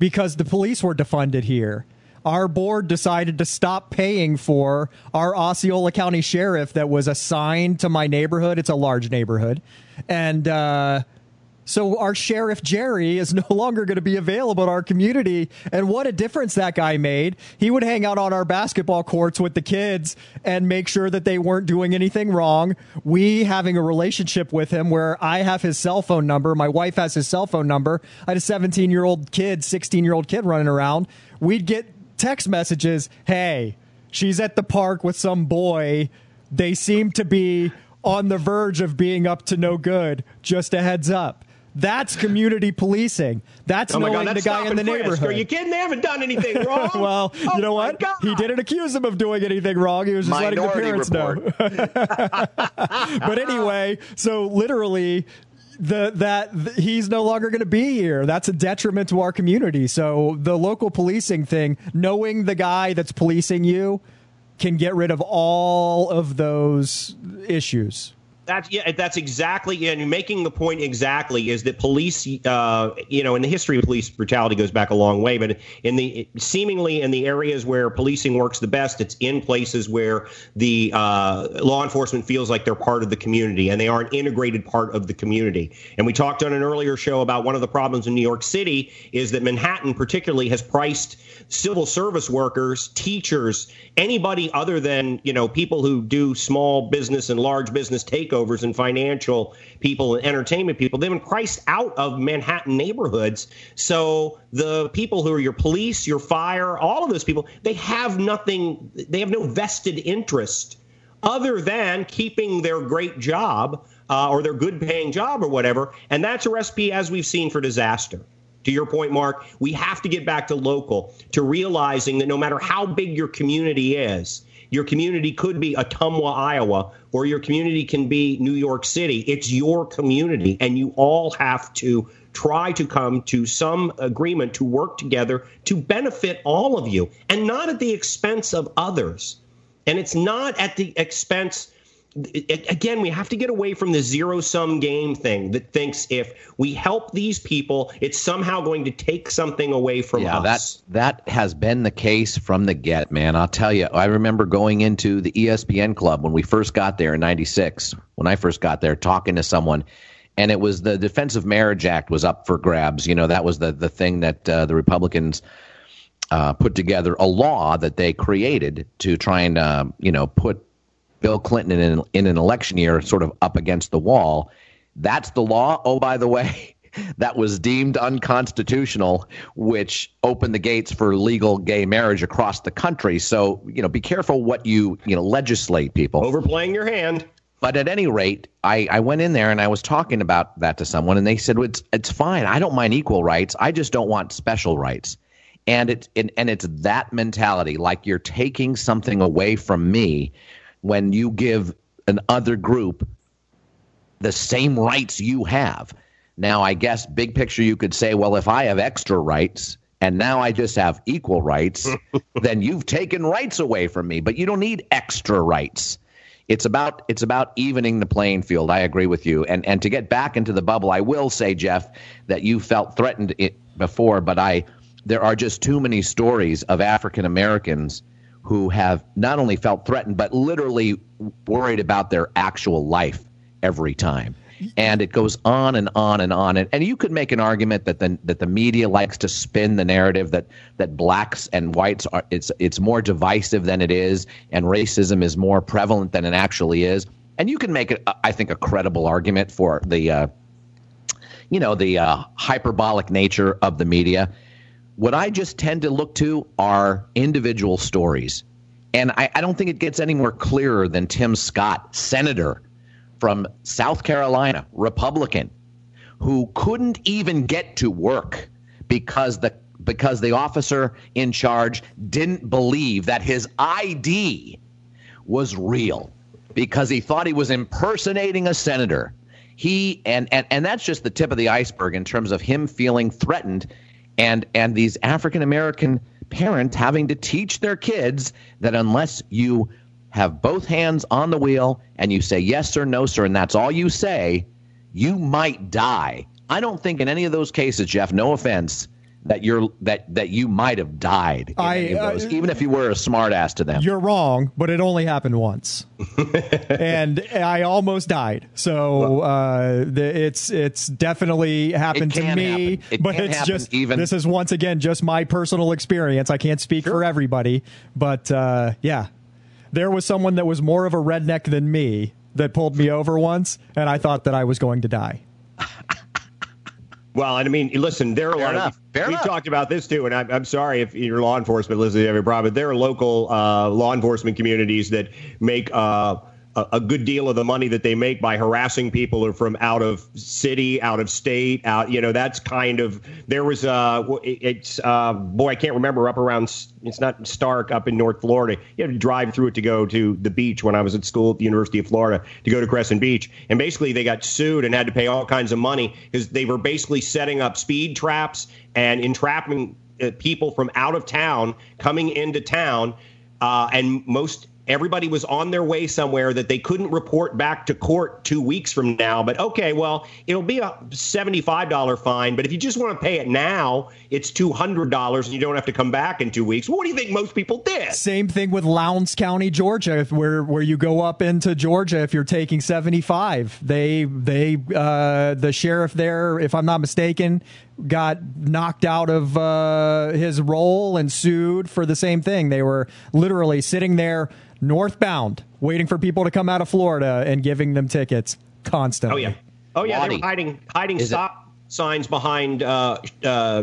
because the police were defunded here. Our board decided to stop paying for our Osceola County sheriff that was assigned to my neighborhood. It's a large neighborhood. And so our sheriff, Jerry, is no longer going to be available in our community. And what a difference that guy made. He would hang out on our basketball courts with the kids and make sure that they weren't doing anything wrong. We having a relationship with him where I have his cell phone number. My wife has his cell phone number. I had a 17-year-old kid, 16-year-old kid running around. We'd get text messages, hey, she's at the park with some boy, they seem to be on the verge of being up to no good, just a heads up. That's community policing. That's knowing the guy in the neighborhood. Are you kidding? They haven't done anything wrong. Well, you know what? He didn't accuse him of doing anything wrong. He was just letting the parents know. But anyway, so literally he's no longer going to be here. That's a detriment to our community. So the local policing thing, knowing the guy that's policing you, can get rid of all of those issues. That's exactly, and making the point exactly is that police, in the history of police brutality goes back a long way, but in the areas where policing works the best, it's in places where the law enforcement feels like they're part of the community and they are an integrated part of the community. And we talked on an earlier show about one of the problems in New York City is that Manhattan particularly has priced civil service workers, teachers, anybody other than, people who do small business and large business takeovers and financial people and entertainment people. They've been priced out of Manhattan neighborhoods. So the people who are your police, your fire, all of those people, they have nothing. They have no vested interest other than keeping their great job or their good paying job or whatever. And that's a recipe, as we've seen, for disaster. To your point, Mark, we have to get back to local, to realizing that no matter how big your community is, your community could be Ottumwa, Iowa, or your community can be New York City. It's your community, and you all have to try to come to some agreement to work together to benefit all of you, and not at the expense of others. And it's not at the expense. Again, we have to get away from the zero-sum game thing that thinks if we help these people, it's somehow going to take something away from us. That has been the case from the get, man. I'll tell you, I remember going into the ESPN Club when we first got there in '96, when I first got there, talking to someone, And it was the Defense of Marriage Act was up for grabs. You know, that was the thing that the Republicans put together, a law that they created to try and, you know, put Bill Clinton in an election year sort of up against the wall. That's the law. Oh, by the way, that was deemed unconstitutional, which opened the gates for legal gay marriage across the country. So, you know, be careful what you, you know, legislate, people. Overplaying your hand. But at any rate, I went in there and I was talking about that to someone, and they said, well, it's fine. I don't mind equal rights. I just don't want special rights. And it's that mentality, like you're taking something away from me when you give an other group the same rights you have. Now, I guess big picture, you could say, well, if I have extra rights and now I just have equal rights, then you've taken rights away from me. But you don't need extra rights. It's about evening the playing field. I agree with you. And to get back into the bubble, I will say, Jeff, that you felt threatened before, but there are just too many stories of African Americans who have not only felt threatened, but literally worried about their actual life every time. And it goes on and on and on. And you could make an argument that the media likes to spin the narrative that blacks and whites are it's more divisive than it is, and racism is more prevalent than it actually is. And you can make, I think, a credible argument for the hyperbolic nature of the media. What I just tend to look to are individual stories. And I don't think it gets anywhere clearer than Tim Scott, senator from South Carolina, Republican, who couldn't even get to work because the officer in charge didn't believe that his ID was real because he thought he was impersonating a senator. He and that's just the tip of the iceberg in terms of him feeling threatened and these African American parents having to teach their kids that unless you have both hands on the wheel and you say yes or no, sir, and that's all you say, you might die. I don't think in any of those cases, Jeff, no offense, that you might have died in any of those, even if you were a smart ass to them. You're wrong, but it only happened once. And I almost died. So it's definitely happened to me. This is once again just my personal experience. I can't speak for everybody, but yeah. There was someone that was more of a redneck than me that pulled me over once, and I thought that I was going to die. Well, I mean, listen, there are a lot of... We talked about this, too, and I'm sorry if your law enforcement listens to every problem, but there are local law enforcement communities that make... a good deal of the money that they make by harassing people who are from out of city, out of state, out, you know, that's kind of, there was I can't remember, up around, it's not Stark, up in North Florida. You had to drive through it to go to the beach when I was at school at the University of Florida, to go to Crescent Beach. And basically they got sued and had to pay all kinds of money because they were basically setting up speed traps and entrapping people from out of town coming into town. And most everybody was on their way somewhere that they couldn't report back to court 2 weeks from now. But, okay, well, it'll be a $75 fine. But if you just want to pay it now, it's $200 and you don't have to come back in 2 weeks. Well, what do you think most people did? Same thing with Lowndes County, Georgia, where you go up into Georgia if you're taking 75. They the sheriff there, if I'm not mistaken, got knocked out of his role and sued for the same thing. They were literally sitting there northbound, waiting for people to come out of Florida and giving them tickets constantly. Oh yeah, they were hiding stop signs behind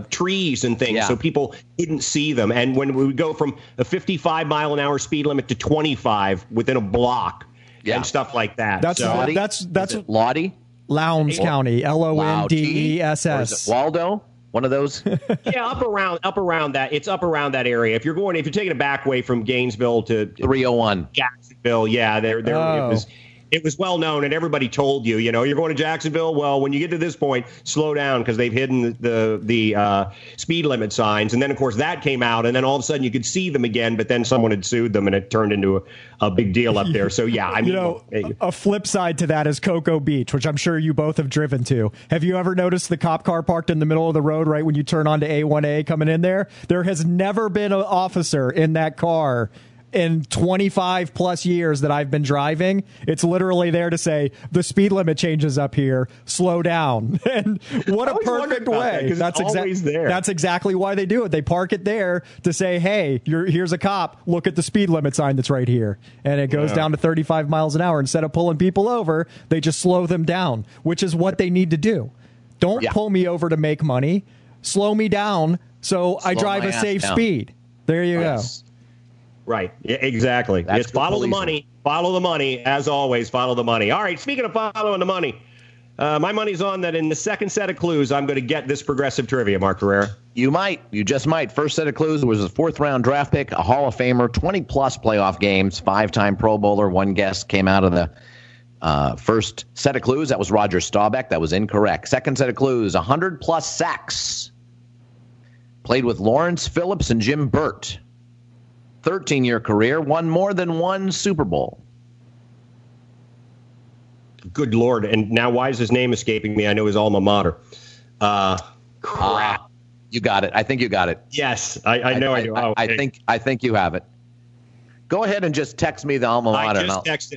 trees and things, so people couldn't see them. And when we would go from a 55 mile an hour speed limit to 25 within a block, and stuff like that. That's Lottie. Lowndes County, L-O-N-D-E-S-S. Waldo, one of those. Yeah, up around that. It's up around that area. If you're taking a back way from Gainesville to 301, Jacksonville. Yeah, there. Oh. It was well known, and everybody told you, you know, you're going to Jacksonville. Well, when you get to this point, slow down because they've hidden the speed limit signs. And then, of course, that came out, and then all of a sudden you could see them again. But then someone had sued them, and it turned into a big deal up there. So, yeah, I mean, you know, a flip side to that is Cocoa Beach, which I'm sure you both have driven to. Have you ever noticed the cop car parked in the middle of the road right when you turn onto A1A coming in there? There has never been an officer in that car in 25 plus years that I've been driving, it's literally there to say the speed limit changes up here, slow down. And what a perfect way. That's exactly why they do it. They park it there to say, hey, here's a cop. Look at the speed limit sign that's right here. And it goes down to 35 miles an hour. Instead of pulling people over, they just slow them down, which is what they need to do. Don't pull me over to make money. Slow me down so I drive a safe speed. There you go. Right. Yeah, exactly. It's follow the money. Follow the money. As always, follow the money. All right. Speaking of following the money, my money's on that in the second set of clues, I'm going to get this progressive trivia, Mark Ferrera. You might. You just might. First set of clues was a fourth-round draft pick, a Hall of Famer, 20-plus playoff games, five-time Pro Bowler. One guess came out of the first set of clues. That was Roger Staubach. That was incorrect. Second set of clues, 100-plus sacks. Played with Lawrence Phillips and Jim Burt. 13-year career, won more than one Super Bowl. Good Lord. And now why is his name escaping me? I know his alma mater. Crap. You got it. I think you got it. Yes, I know I do. Oh, I think you have it. Go ahead and just text me the alma mater.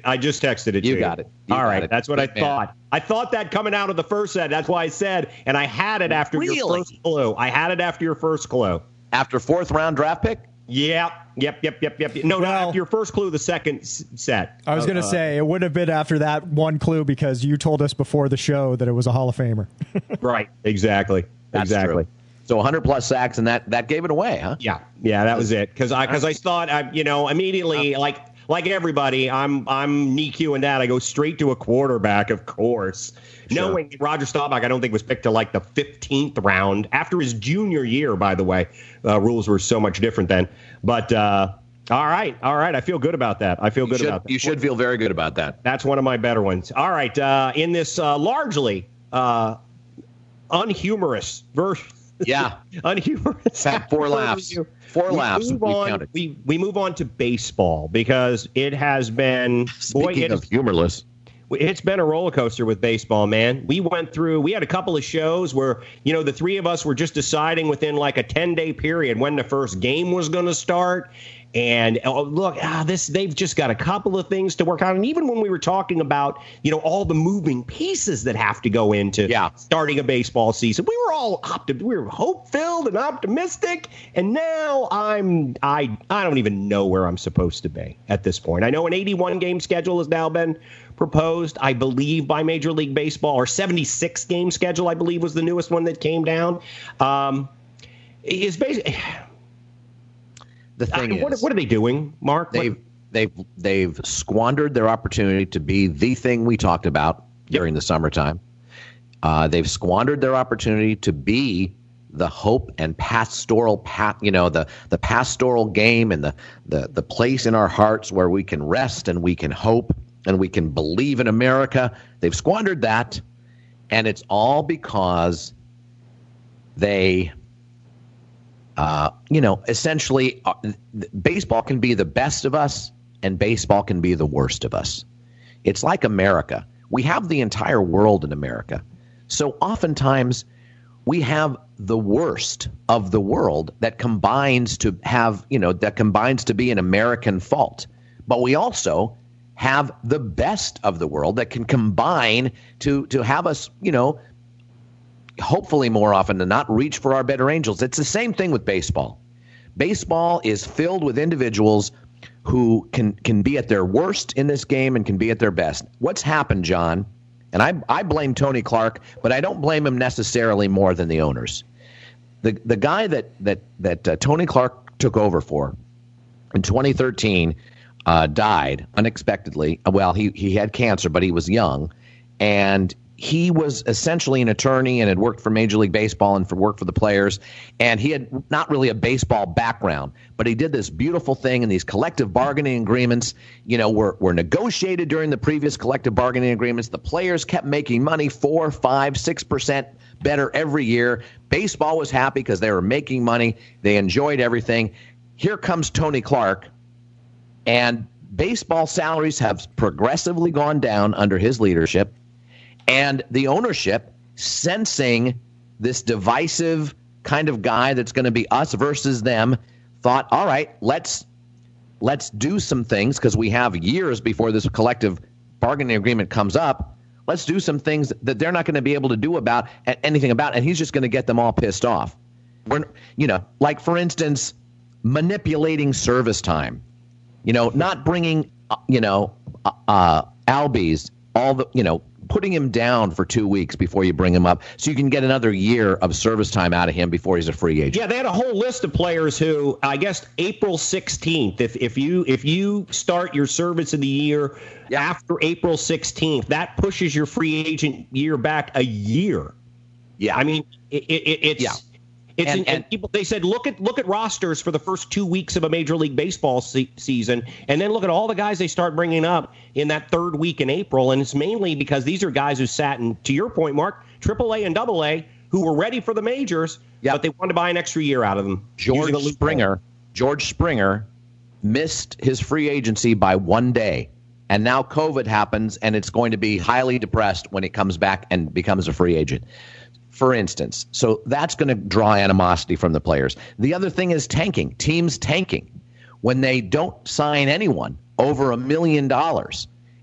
I just texted it to you. You got it. All right. That's what I thought. I thought that coming out of the first set. That's why I said, and I had it after your first clue. I had it after your first clue. After fourth-round draft pick? Yeah. Yep. No, after your first clue, the second set. I was going to say, it would have been after that one clue because you told us before the show that it was a Hall of Famer. Right. Exactly. That's true. So 100-plus sacks, and that gave it away, huh? Yeah, that was it. Because I thought, immediately, like everybody, I'm NICU that. I go straight to a quarterback, of course. Sure. Knowing Roger Staubach, I don't think was picked to like the 15th round after his junior year, by the way. Rules were so much different then. But all right. I feel good about that. You should feel very good about that. That's one of my better ones. All right. In this largely unhumorous version. Yeah. Unhumorous. Four laughs. We move on to baseball because it has been. Speaking of humorless. It's been a roller coaster with baseball, man. We had a couple of shows where, the three of us were just deciding within like a 10-day period when the first game was going to start. And they've just got a couple of things to work on. And even when we were talking about, all the moving pieces that have to go into starting a baseball season, we were all hope-filled and optimistic. And now I don't even know where I'm supposed to be at this point. I know an 81-game schedule has now been proposed, I believe, by Major League Baseball, or 76-game schedule, I believe, was the newest one that came down. It's basically. The thing is, what are they doing, Mark? They've squandered their opportunity to be the thing we talked about during the summertime. They've squandered their opportunity to be the hope and pastoral, the pastoral game and the place in our hearts where we can rest and we can hope and we can believe in America. They've squandered that, and it's all because they. Essentially, baseball can be the best of us and baseball can be the worst of us. It's like America. We have the entire world in America. So oftentimes we have the worst of the world that combines to have, that combines to be an American fault. But we also have the best of the world that can combine to have us, hopefully more often than not, reach for our better angels. It's the same thing with baseball. Baseball is filled with individuals who can be at their worst in this game and can be at their best. What's happened, John, and I blame Tony Clark, but I don't blame him necessarily more than the owners. The guy that Tony Clark took over for in 2013 died unexpectedly. Well, he had cancer, but he was young, and he was essentially an attorney and had worked for Major League Baseball and worked for the players. And he had not really a baseball background, but he did this beautiful thing. And these collective bargaining agreements, were negotiated during the previous collective bargaining agreements. The players kept making money 4%, 5%, 6% better every year. Baseball was happy because they were making money. They enjoyed everything. Here comes Tony Clark, and baseball salaries have progressively gone down under his leadership. And the ownership, sensing this divisive kind of guy that's going to be us versus them, thought, all right, let's Let's do some things, because we have years before this collective bargaining agreement comes up. Let's do some things that they're not going to be able to do about anything about, and he's just going to get them all pissed off. We're, you know, like, for instance, manipulating service time, you know, not bringing, you know, Albies, all the, you know, putting him down for 2 weeks before you bring him up so you can get another year of service time out of him before he's a free agent. Yeah, they had a whole list of players who, I guess, April 16th, if you start your service of the year after April 16th, that pushes your free agent year back a year. Yeah. I mean, it's... Yeah. It's and people, they said, look at rosters for the first 2 weeks of a Major League Baseball season, and then look at all the guys they start bringing up in that third week in April. And it's mainly because these are guys who sat in, to your point, Mark, AAA and AA, who were ready for the majors, but they wanted to buy an extra year out of them. George Springer missed his free agency by 1 day, and now COVID happens, and it's going to be highly depressed when it comes back and becomes a free agent. For instance, so that's going to draw animosity from the players. The other thing is tanking. Teams tanking when they don't sign anyone over $1 million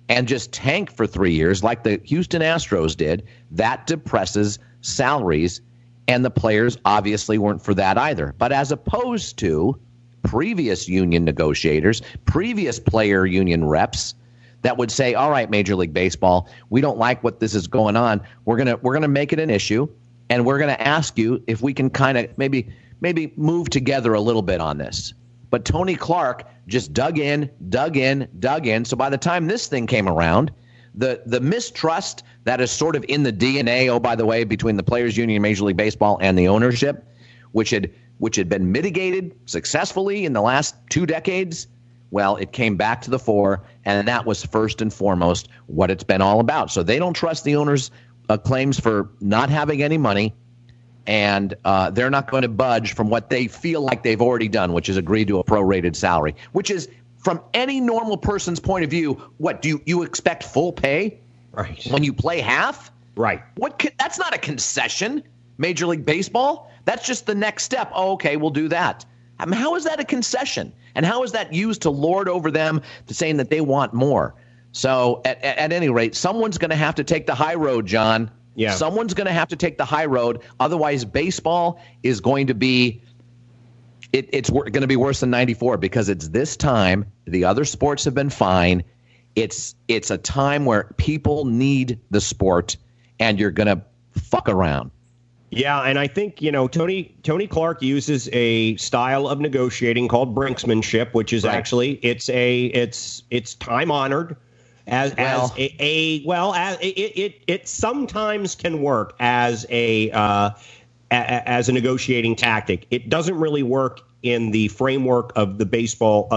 and just tank for 3 years like the Houston Astros did. That depresses salaries, and the players obviously weren't for that either. But as opposed to previous union negotiators, previous player union reps, that would say, all right, Major League Baseball, we don't like what this is going on. We're gonna make it an issue. And we're going to ask you if we can kind of maybe move together a little bit on this. But Tony Clark just dug in. So by the time this thing came around, the mistrust that is sort of in the DNA, oh, by the way, between the Players Union, Major League Baseball, and the ownership, which had been mitigated successfully in the last 2 decades, well, it came back to the fore, and that was first and foremost what it's been all about. So they don't trust the owners' claims for not having any money, and they're not going to budge from what they feel like they've already done, which is agreed to a prorated salary, which is, from any normal person's point of view, what do you expect? Full pay? Right. When you play half? Right. That's not a concession, Major League Baseball. That's just the next step. Oh, okay, we'll do that. I mean, how is that a concession? And how is that used to lord over them to saying that they want more? So at any rate, someone's going to have to take the high road, John. Yeah. Someone's going to have to take the high road. Otherwise, baseball is going to be it's going to be worse than 94, because it's this time. The other sports have been fine. It's a time where people need the sport, and you're going to fuck around. Yeah, and I think, you know, Tony Clark uses a style of negotiating called brinksmanship, which is actually it's time honored as it sometimes can work as a negotiating tactic. It doesn't really work in the framework of the baseball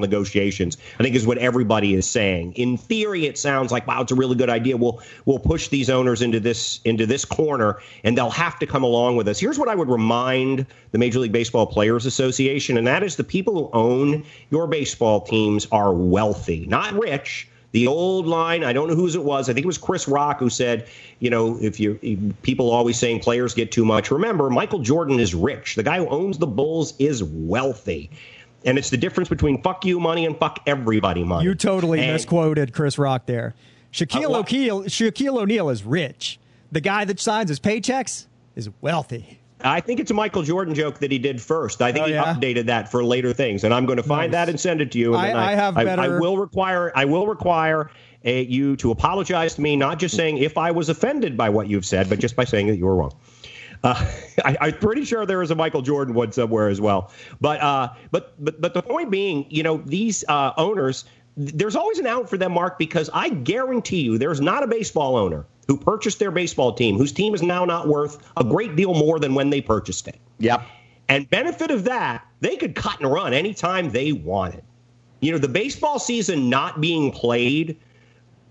negotiations, I think, is what everybody is saying. In theory, it sounds like, wow, it's a really good idea. We'll push these owners into this corner, and they'll have to come along with us. Here's what I would remind the Major League Baseball Players Association, and that is the people who own your baseball teams are wealthy, not rich. The old line, I don't know whose it was, I think it was Chris Rock who said, you know, people always saying players get too much. Remember, Michael Jordan is rich. The guy who owns the Bulls is wealthy. And it's the difference between fuck you money and fuck everybody money. You totally misquoted Chris Rock there. Shaquille O'Neal is rich. The guy that signs his paychecks is wealthy. I think it's a Michael Jordan joke that he did first. I think he updated that for later things, and I'm going to find that and send it to you. And I will require you to apologize to me, not just saying if I was offended by what you've said, but just by saying that you were wrong. I'm pretty sure there is a Michael Jordan one somewhere as well. But the point being, you know, these owners, there's always an out for them, Mark, because I guarantee you there's not a baseball owner who purchased their baseball team, whose team is now not worth a great deal more than when they purchased it. Yep. And benefit of that, they could cut and run anytime they wanted. You know, the baseball season not being played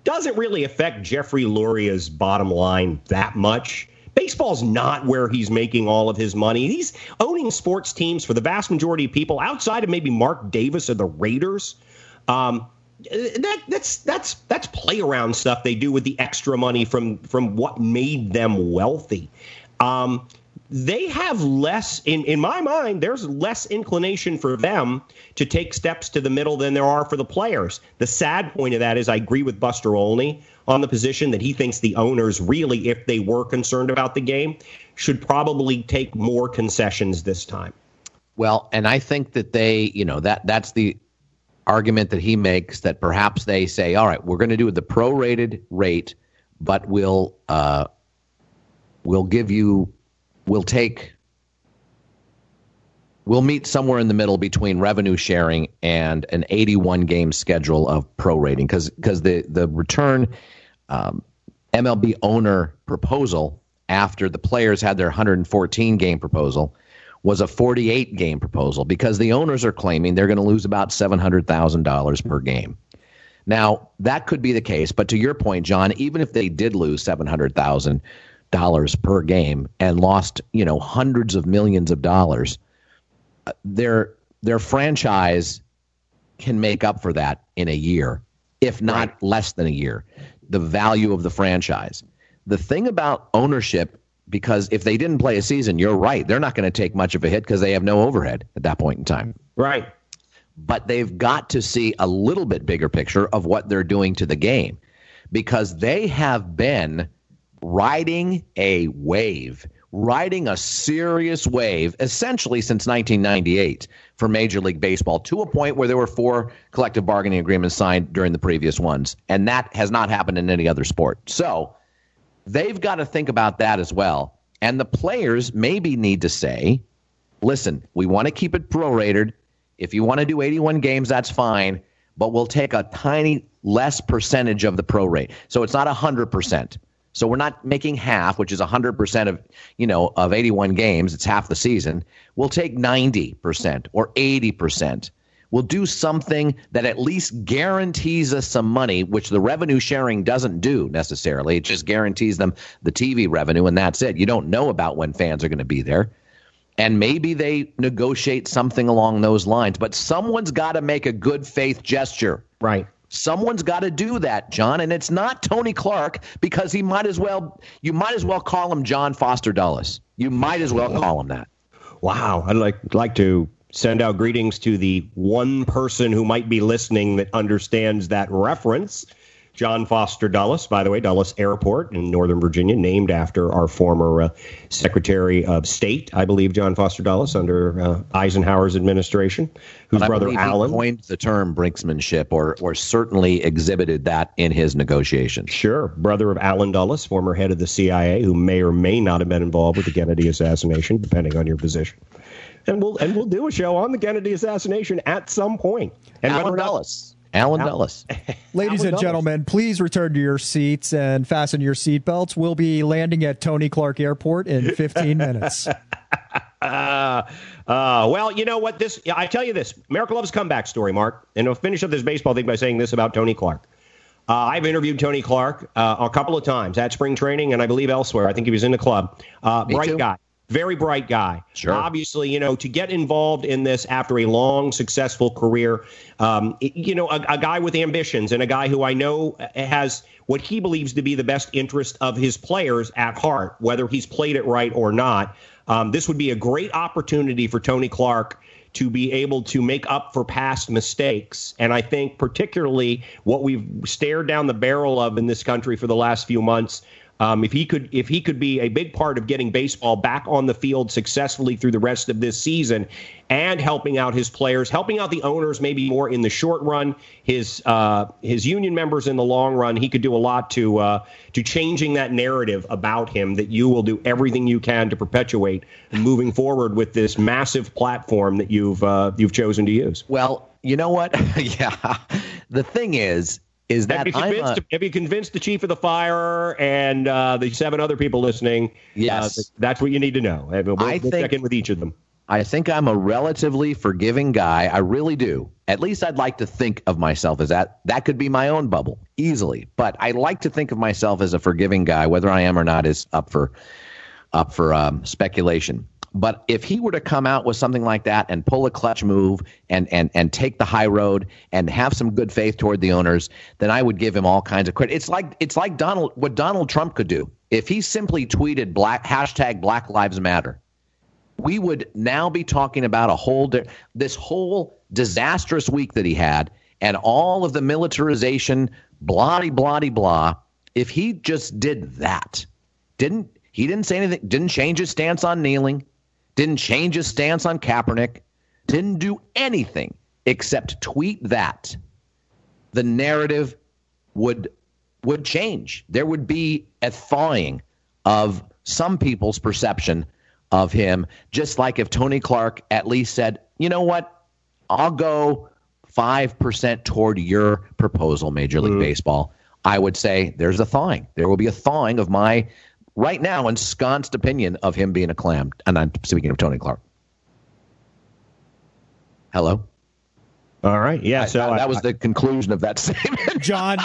doesn't really affect Jeffrey Luria's bottom line that much. Baseball's not where he's making all of his money. He's owning sports teams for the vast majority of people, outside of maybe Mark Davis or the Raiders. That's play around stuff they do with the extra money from what made them wealthy. they have less, in my mind, there's less inclination for them to take steps to the middle than there are for the players. The sad point of that is I agree with Buster Olney on the position that he thinks the owners really, if they were concerned about the game, should probably take more concessions this time. Well, and I think that they, you know, that's the argument that he makes, that perhaps they say, all right, we're going to do the prorated rate, but we'll give you, we'll meet somewhere in the middle between revenue sharing and an 81 game schedule of prorating, because the return MLB owner proposal after the players had their 114 game proposal was a 48 game proposal, because the owners are claiming they're going to lose about $700,000 per game. Now, that could be the case, but to your point, John, even if they did lose $700,000 per game and lost, you know, hundreds of millions of dollars, their franchise can make up for that in a year, if not less than a year, the value of the franchise. The thing about ownership, because if they didn't play a season, you're right, they're not going to take much of a hit because they have no overhead at that point in time. Right. But they've got to see a little bit bigger picture of what they're doing to the game, because they have been riding a wave, riding a serious wave, essentially since 1998 for Major League Baseball, to a point where there were 4 collective bargaining agreements signed during the previous ones. And that has not happened in any other sport. So they've got to think about that as well. And the players maybe need to say, listen, we want to keep it prorated. If you want to do 81 games, that's fine, but we'll take a tiny less percentage of the prorate. So it's not 100%. So we're not making half, which is 100% of, you know, of 81 games. It's half the season. We'll take 90% or 80%. We'll do something that at least guarantees us some money, which the revenue sharing doesn't do necessarily. It just guarantees them the TV revenue, and that's it. You don't know about when fans are going to be there. And maybe they negotiate something along those lines. But someone's got to make a good faith gesture. Right. Someone's got to do that, John, and it's not Tony Clark, because he might as well, you might as well call him John Foster Dulles. You might as well call him that. Wow. I'd like to send out greetings to the one person who might be listening that understands that reference. John Foster Dulles, by the way, Dulles Airport in Northern Virginia, named after our former Secretary of State, I believe, John Foster Dulles, under Eisenhower's administration, whose brother Alan coined the term brinksmanship, or certainly exhibited that in his negotiations. Sure. Brother of Alan Dulles, former head of the CIA, who may or may not have been involved with the Kennedy assassination, depending on your position. And we'll do a show on the Kennedy assassination at some point. And Alan Dulles. Alan Dulles. Ladies and gentlemen, please return to your seats and fasten your seatbelts. We'll be landing at Tony Clark Airport in 15 minutes. Well, you know what? I tell you this. America loves comeback story, Mark. And I'll finish up this baseball thing by saying this about Tony Clark. I've interviewed Tony Clark a couple of times at spring training and I believe elsewhere. I think he was in the club. Bright guy. Very bright guy. Sure. Obviously, you know, to get involved in this after a long, successful career, you know, a guy with ambitions and a guy who I know has what he believes to be the best interest of his players at heart, whether he's played it right or not. This would be a great opportunity for Tony Clark to be able to make up for past mistakes. And I think particularly what we've stared down the barrel of in this country for the last few months, if he could be a big part of getting baseball back on the field successfully through the rest of this season and helping out his players, helping out the owners maybe more in the short run, his union members in the long run, he could do a lot to changing that narrative about him that you will do everything you can to perpetuate moving forward with this massive platform that you've chosen to use. Well, you know what? Yeah. The thing is that have you convinced the chief of the fire and the 7 other people listening? Yes. That's what you need to know. We'll check in with each of them. I think I'm a relatively forgiving guy. I really do. At least I'd like to think of myself as that. That could be my own bubble easily. But I like to think of myself as a forgiving guy. Whether I am or not is up for speculation. But if he were to come out with something like that and pull a clutch move and take the high road and have some good faith toward the owners, then I would give him all kinds of credit. It's like what Donald Trump could do. If he simply tweeted #BlackLivesMatter, we would now be talking about this whole disastrous week that he had and all of the militarization, blah-de-blah-de-blah. If he just did that, he didn't say anything, didn't change his stance on kneeling, didn't change his stance on Kaepernick, didn't do anything except tweet that, the narrative would change. There would be a thawing of some people's perception of him, just like if Tony Clark at least said, you know what, I'll go 5% toward your proposal, Major League Baseball. I would say there's a thawing. There will be a thawing of my right now ensconced opinion of him being a clam. And I'm speaking of Tony Clark. Hello. All right. Yeah. So that was the conclusion of that statement. John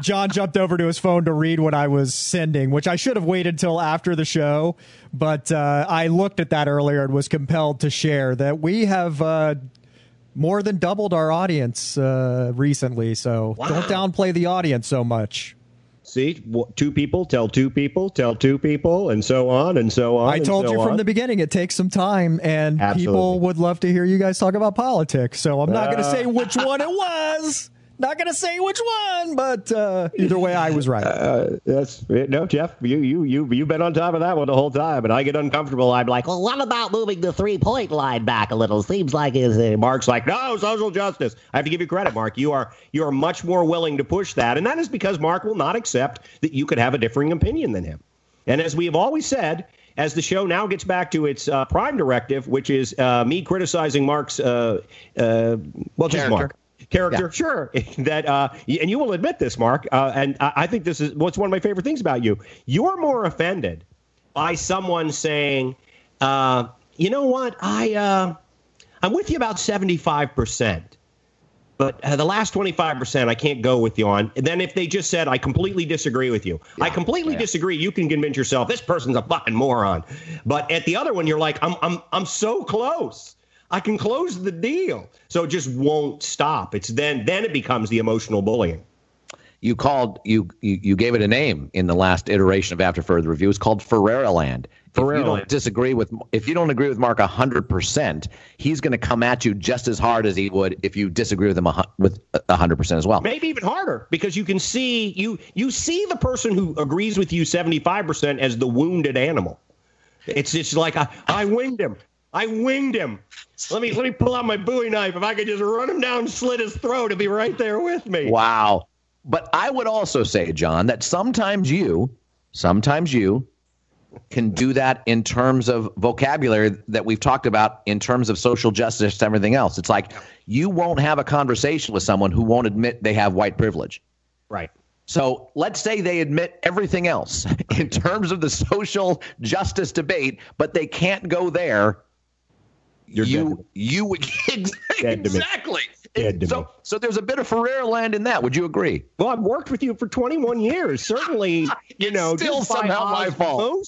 jumped over to his phone to read what I was sending, which I should have waited till after the show. But I looked at that earlier and was compelled to share that we have more than doubled our audience recently. So Don't downplay the audience so much. See, two people tell two people tell two people, and so on and so on. I told you from the beginning, it takes some time, and people would love to hear you guys talk about politics. So I'm not going to say which one it was. Not going to say which one, but either way, I was right. Jeff, you've been on top of that one the whole time, and I get uncomfortable. I'm like, well, what about moving the three-point line back a little? Seems like Mark's like, no, social justice. I have to give you credit, Mark. You are much more willing to push that, and that is because Mark will not accept that you could have a differing opinion than him. And as we have always said, as the show now gets back to its prime directive, which is me criticizing Mark's just Mark. Character, yeah. Sure. That and you will admit this, Mark, and I think this is what's one of my favorite things about you. You're more offended by someone saying, you know what, I'm with you about 75%, but the last 25% I can't go with you on. And then if they just said, I completely disagree with you. Yeah, I completely disagree. You can convince yourself this person's a fucking moron. But at the other one, you're like, I'm so close. I can close the deal. So it just won't stop. It's then it becomes the emotional bullying. You called you gave it a name in the last iteration of After Further Review. It's called Ferrera Land. If you don't agree with Mark 100%, he's going to come at you just as hard as he would if you disagree with him with 100% as well. Maybe even harder, because you can see you see the person who agrees with you 75% as the wounded animal. It's just like I winged him. I winged him. Let me pull out my Bowie knife. If I could just run him down and slit his throat, it'd be right there with me. Wow. But I would also say, John, that sometimes you can do that in terms of vocabulary that we've talked about in terms of social justice and everything else. It's like you won't have a conversation with someone who won't admit they have white privilege. Right. So let's say they admit everything else in terms of the social justice debate, but they can't go there. You would exactly. So there's a bit of Ferrera Land in that. Would you agree? Well, I've worked with you for 21 years. Certainly, still somehow my fault.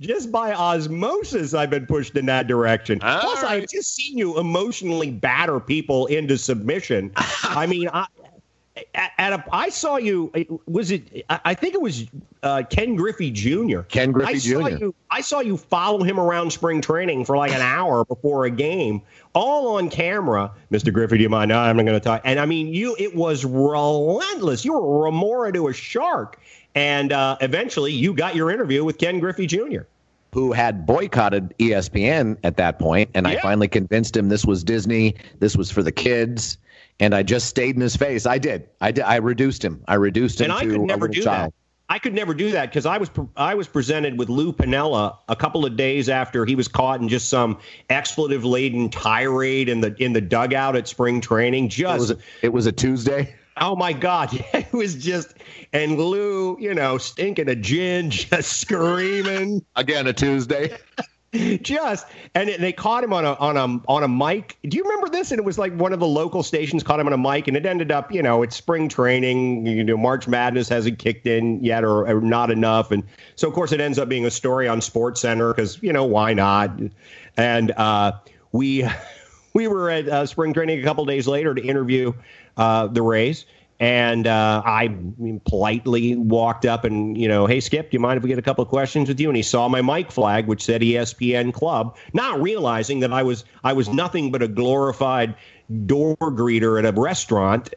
Just by osmosis, I've been pushed in that direction. Plus, I've just seen you emotionally batter people into submission. I mean, I saw you. Was it? I think it was Ken Griffey Jr. I saw you follow him around spring training for like an hour before a game, all on camera. Mr. Griffey, do you mind? No, I'm not going to talk. And I mean, it was relentless. You were Remora to a shark, and eventually you got your interview with Ken Griffey Jr., who had boycotted ESPN at that point, and I finally convinced him this was Disney, this was for the kids. And I just stayed in his face. I did. I reduced him. And I could never do that because I was presented with Lou Piniella a couple of days after he was caught in just some expletive-laden tirade in the dugout at spring training. It was a Tuesday. Oh, my God. It was just – and Lou, stinking a gin, just screaming. Again, a Tuesday. And they caught him on a mic. Do you remember this? And it was like one of the local stations caught him on a mic, and it ended up, you know, it's spring training, you know, March Madness hasn't kicked in yet or not enough. And so, of course, it ends up being a story on SportsCenter because, you know, why not? And we were at spring training a couple days later to interview the Rays. And I politely walked up and, you know, hey, Skip, do you mind if we get a couple of questions with you? And he saw my mic flag, which said ESPN Club, not realizing that I was nothing but a glorified door greeter at a restaurant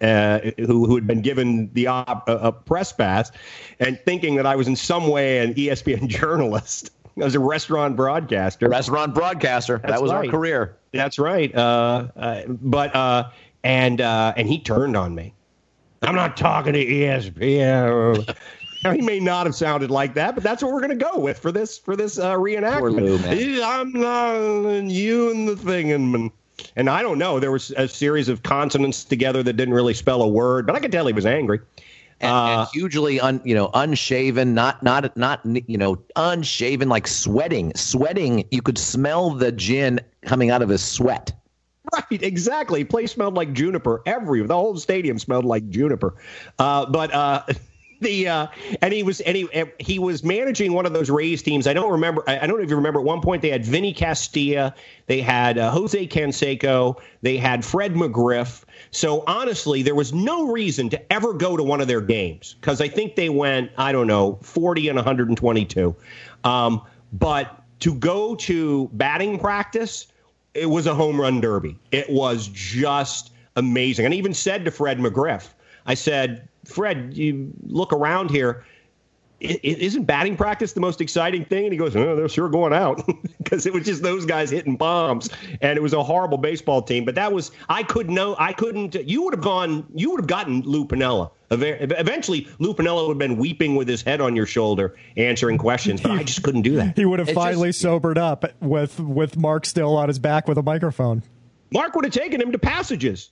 who had been given the a press pass and thinking that I was in some way an ESPN journalist. I was a restaurant broadcaster. That was right. Our career. That's right. And he turned on me. I'm not talking to ESPN. Now, he may not have sounded like that, but that's what we're going to go with for this reenactment. Poor Lou, man. I'm not you and the thing. And I don't know. There was a series of consonants together that didn't really spell a word, but I could tell he was angry. And hugely, unshaven, not, unshaven, like sweating. You could smell the gin coming out of his sweat. Right, exactly. Place smelled like juniper. The whole stadium smelled like juniper. But he was managing one of those Rays teams. I don't remember. I don't know if you remember. At one point, they had Vinny Castilla, they had Jose Canseco, they had Fred McGriff. So honestly, there was no reason to ever go to one of their games because I think they went, 40 and 122. But to go to batting practice. It was a home run derby. It was just amazing. And I even said to Fred McGriff, I said, Fred, you look around here. Isn't batting practice the most exciting thing? And he goes, no, they're sure going out because it was just those guys hitting bombs. And it was a horrible baseball team. But that was you would have gotten Lou Piniella. Eventually, Lou Piniella would have been weeping with his head on your shoulder, answering questions. But I just couldn't do that. He would have sobered up with Mark still on his back with a microphone. Mark would have taken him to Passages,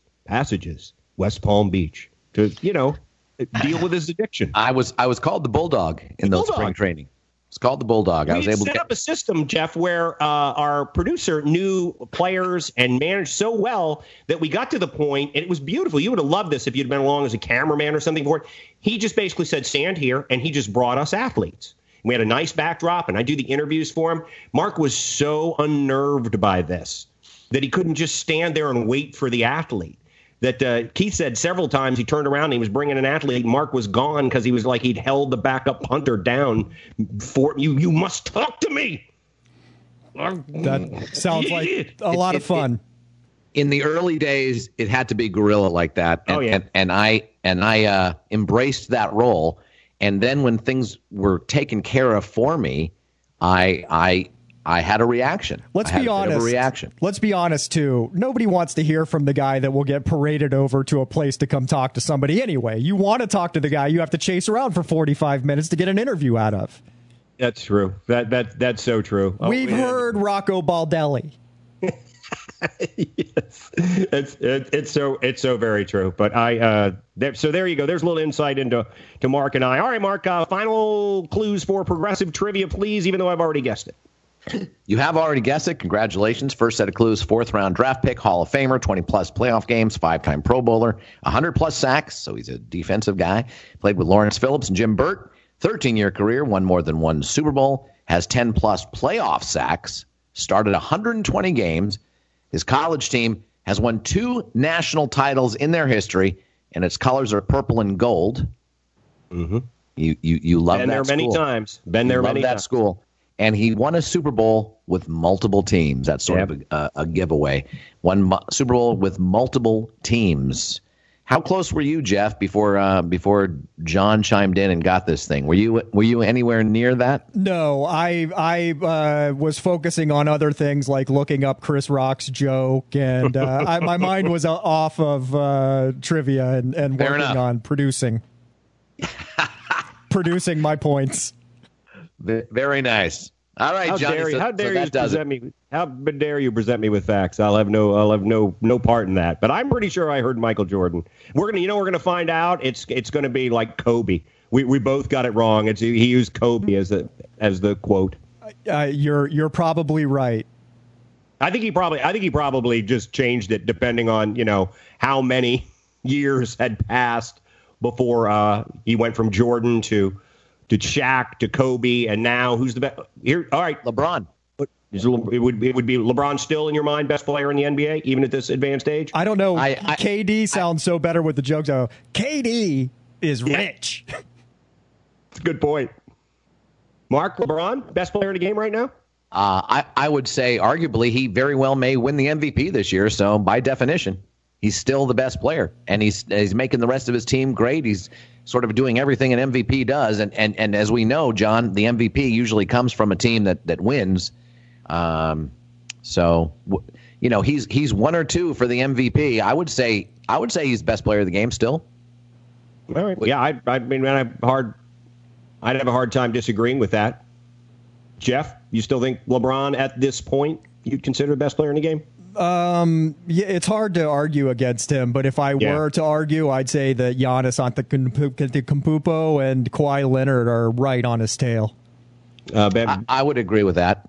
West Palm Beach, to, deal with his addiction. I was called the Bulldog in those spring training. It's called the Bulldog. I was able to set up a system, Jeff, where our producer knew players and managed so well that we got to the point, and it was beautiful. You would have loved this if you'd been along as a cameraman or something before. He just basically said, stand here, and he just brought us athletes. We had a nice backdrop, and I do the interviews for him. Mark was so unnerved by this that he couldn't just stand there and wait for the athlete. That Keith said several times he turned around and he was bringing an athlete. Mark was gone because he was like he'd held the backup punter down. For you must talk to me. That sounds like a lot of fun. In the early days, it had to be guerrilla like that. And, I embraced that role. And then when things were taken care of for me, I had a reaction. Let's be honest, too. Nobody wants to hear from the guy that will get paraded over to a place to come talk to somebody anyway. You want to talk to the guy you have to chase around for 45 minutes to get an interview out of. That's true. That's so true. We've heard Rocco Baldelli. Yes, it's so very true. But so there you go. There's a little insight into Mark and I. All right, Mark. Final clues for progressive trivia, please. Even though I've already guessed it. You have already guessed it. Congratulations. First set of clues, 4th-round draft pick, Hall of Famer, 20-plus playoff games, 5-time Pro Bowler, 100-plus sacks, so he's a defensive guy. Played with Lawrence Phillips and Jim Burt, 13-year career, won more than one Super Bowl, has 10-plus playoff sacks, started 120 games. His college team has won 2 national titles in their history, and its colors are purple and gold. Mm-hmm. You love that school. Been there many times. And he won a Super Bowl with multiple teams. That's sort of a giveaway. Super Bowl with multiple teams. How close were you, Jeff, before John chimed in and got this thing? Were you anywhere near that? No, I was focusing on other things like looking up Chris Rock's joke, and my mind was off of trivia and working on producing my points. Very nice. All right, John. How dare you present me with facts? I'll have no part in that. But I'm pretty sure I heard Michael Jordan. We're gonna find out. It's gonna be like Kobe. We both got it wrong. He used Kobe as the quote. You're probably right. I think he probably just changed it depending on, you know, how many years had passed before he went from Jordan to Shaq to Kobe, and now who's the best? Here, all right, LeBron. It would be LeBron still in your mind best player in the NBA even at this advanced age? I don't know. KD sounds so better with the jokes. KD is rich. That's a good point. Mark, LeBron, best player in the game right now? I would say arguably he very well may win the MVP this year. So by definition, he's still the best player, and he's making the rest of his team great. He's sort of doing everything an MVP does. And as we know, John, the MVP usually comes from a team that wins. So, you know, he's one or two for the MVP. I would say he's the best player of the game still. All right. Yeah. I'd have a hard time disagreeing with that. Jeff, you still think LeBron at this point you'd consider the best player in the game? Yeah, it's hard to argue against him, but if I were to argue, I'd say that Giannis Antetokounmpo and Kawhi Leonard are right on his tail. I would agree with that.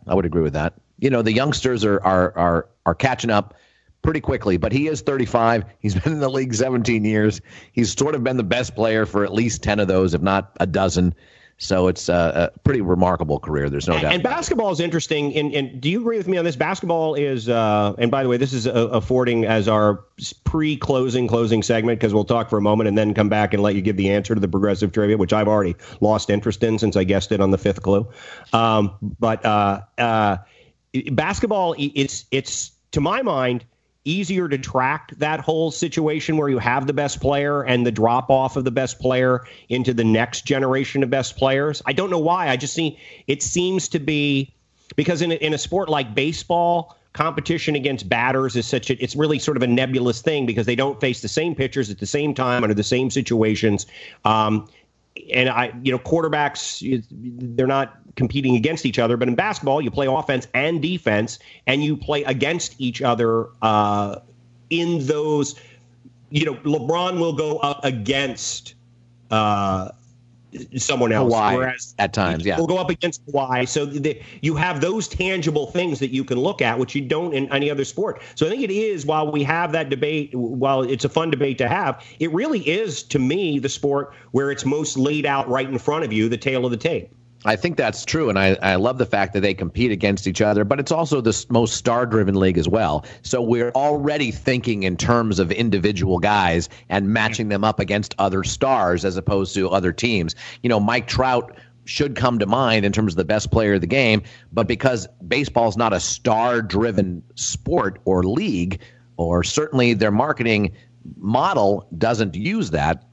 You know, the youngsters are catching up pretty quickly, but he is 35. He's been in the league 17 years. He's sort of been the best player for at least 10 of those, if not a dozen. So it's a pretty remarkable career. There's no doubt. And basketball is interesting. And do you agree with me on this? Basketball is, and by the way, this is affording as our pre-closing segment, because we'll talk for a moment and then come back and let you give the answer to the progressive trivia, which I've already lost interest in since I guessed it on the fifth clue. But basketball, it's to my mind, easier to track that whole situation where you have the best player and the drop off of the best player into the next generation of best players. I don't know why. I just see it seems to be because in a sport like baseball, competition against batters is it's really sort of a nebulous thing because they don't face the same pitchers at the same time under the same situations. And quarterbacks, they're not competing against each other. But in basketball, you play offense and defense, and you play against each other in those. You know, LeBron will go up against someone else. Kawhi at times, yeah. Will go up against Kawhi. So you have those tangible things that you can look at, which you don't in any other sport. So I think it is, while we have that debate, while it's a fun debate to have, it really is, to me, the sport where it's most laid out right in front of you, the tail of the tape. I think that's true, and I love the fact that they compete against each other, but it's also the most star-driven league as well. So we're already thinking in terms of individual guys and matching them up against other stars as opposed to other teams. You know, Mike Trout should come to mind in terms of the best player of the game, but because baseball is not a star-driven sport or league, or certainly their marketing model doesn't use that,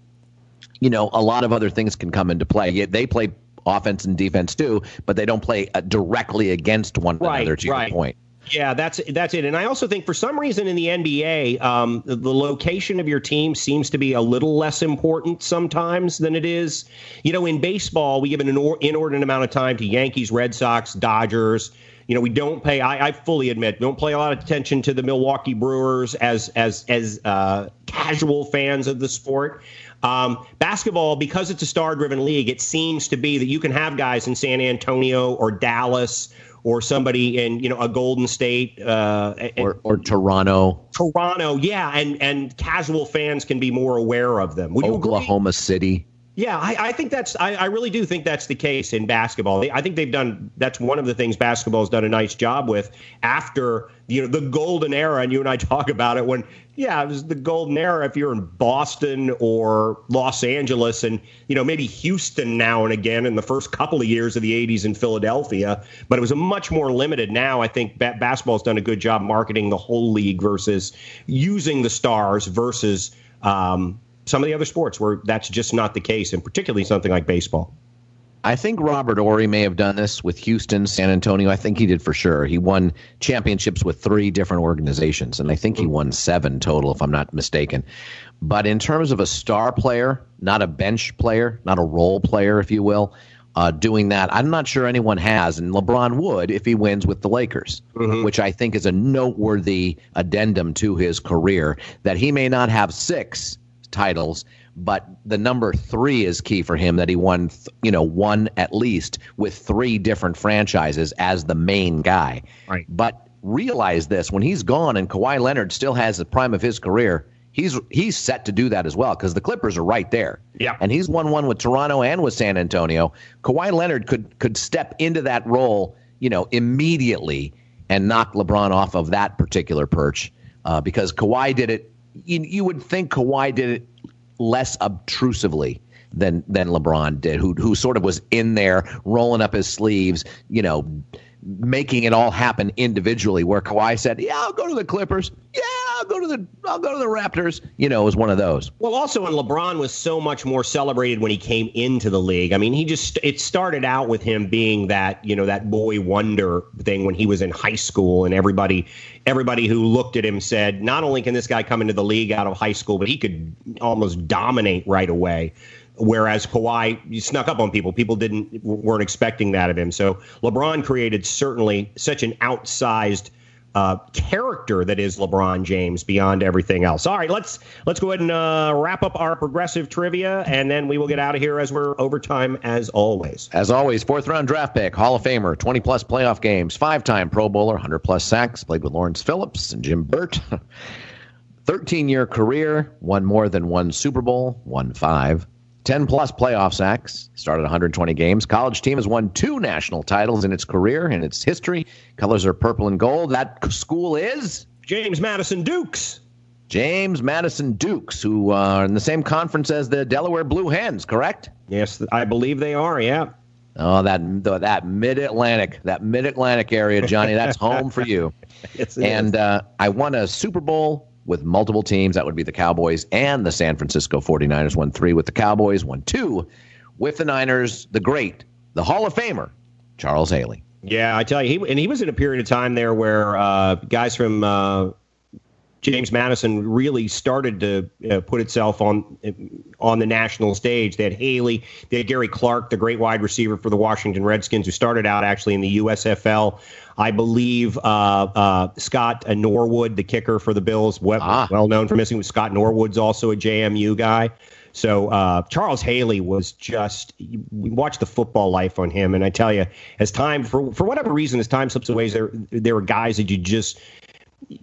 you know, a lot of other things can come into play. Yet they play offense and defense too, but they don't play directly against one another, to your point. Yeah, that's it. And I also think for some reason in the NBA, the location of your team seems to be a little less important sometimes than it is. You know, in baseball, we give an inordinate amount of time to Yankees, Red Sox, Dodgers. You know, we don't pay. I fully admit, don't pay a lot of attention to the Milwaukee Brewers as casual fans of the sport. Basketball, because it's a star-driven league, it seems to be that you can have guys in San Antonio or Dallas or somebody in, you know, a Golden State or Toronto. Toronto, yeah, and casual fans can be more aware of them. Would Oklahoma City. Yeah, I think that's. I really do think that's the case in basketball. I think they've done. That's one of the things basketball's done a nice job with after, you know, the golden era. And you and I talk about it when, yeah, it was the golden era. If you're in Boston or Los Angeles, and, you know, maybe Houston now and again in the first couple of years of the '80s in Philadelphia, but it was a much more limited. Now I think basketball's done a good job marketing the whole league versus using the stars versus. Some of the other sports where that's just not the case, and particularly something like baseball. I think Robert Horry may have done this with Houston, San Antonio. I think he did for sure. He won championships with 3 different organizations, and I think he won 7 total, if I'm not mistaken. But in terms of a star player, not a bench player, not a role player, if you will, doing that, I'm not sure anyone has, and LeBron would if he wins with the Lakers, which I think is a noteworthy addendum to his career, that he may not have 6 titles, But the number 3 is key for him, that he won, one at least with 3 different franchises as the main guy. Right. But realize this, when he's gone and Kawhi Leonard still has the prime of his career, he's set to do that as well, because the Clippers are right there. Yeah. And he's won one with Toronto and with San Antonio. Kawhi Leonard could step into that role, immediately and knock LeBron off of that particular perch, because Kawhi did it. You would think Kawhi did it less obtrusively than LeBron did, who sort of was in there rolling up his sleeves, making it all happen individually, where Kawhi said, yeah, I'll go to the Clippers. Yeah, I'll go to the Raptors. It was one of those. Well, also, and LeBron was so much more celebrated when he came into the league. I mean, it started out with him being that, that boy wonder thing when he was in high school, and everybody who looked at him said, not only can this guy come into the league out of high school, but he could almost dominate right away. Whereas Kawhi snuck up on people. People weren't expecting that of him. So LeBron created certainly such an outsized character that is LeBron James beyond everything else. All right, let's go ahead and wrap up our progressive trivia, and then we will get out of here as we're overtime as always. As always, 4th-round draft pick, Hall of Famer, 20-plus playoff games, 5-time Pro Bowler, 100-plus sacks, played with Lawrence Phillips and Jim Burt. 13-year career, won more than one Super Bowl, won 5. 10-plus playoff sacks, started 120 games. College team has won 2 national titles in its career and its history. Colors are purple and gold. That school is? James Madison Dukes. James Madison Dukes, who are in the same conference as the Delaware Blue Hens, correct? Yes, I believe they are, yeah. Oh, that mid-Atlantic area, Johnny, that's home for you. Yes, and I won a Super Bowl with multiple teams. That would be the Cowboys and the San Francisco 49ers. Won 3 with the Cowboys, won 2 with the Niners. The great, the Hall of Famer, Charles Haley. Yeah, I tell you, he was in a period of time there where guys from James Madison really started to put itself on the national stage. They had Haley, they had Gary Clark, the great wide receiver for the Washington Redskins, who started out actually in the USFL. I believe Scott Norwood, the kicker for the Bills, well known for missing. Scott Norwood's also a JMU guy. So Charles Haley we watched the football life on him. And I tell you, as time, for whatever reason, as time slips away, there were guys that you just,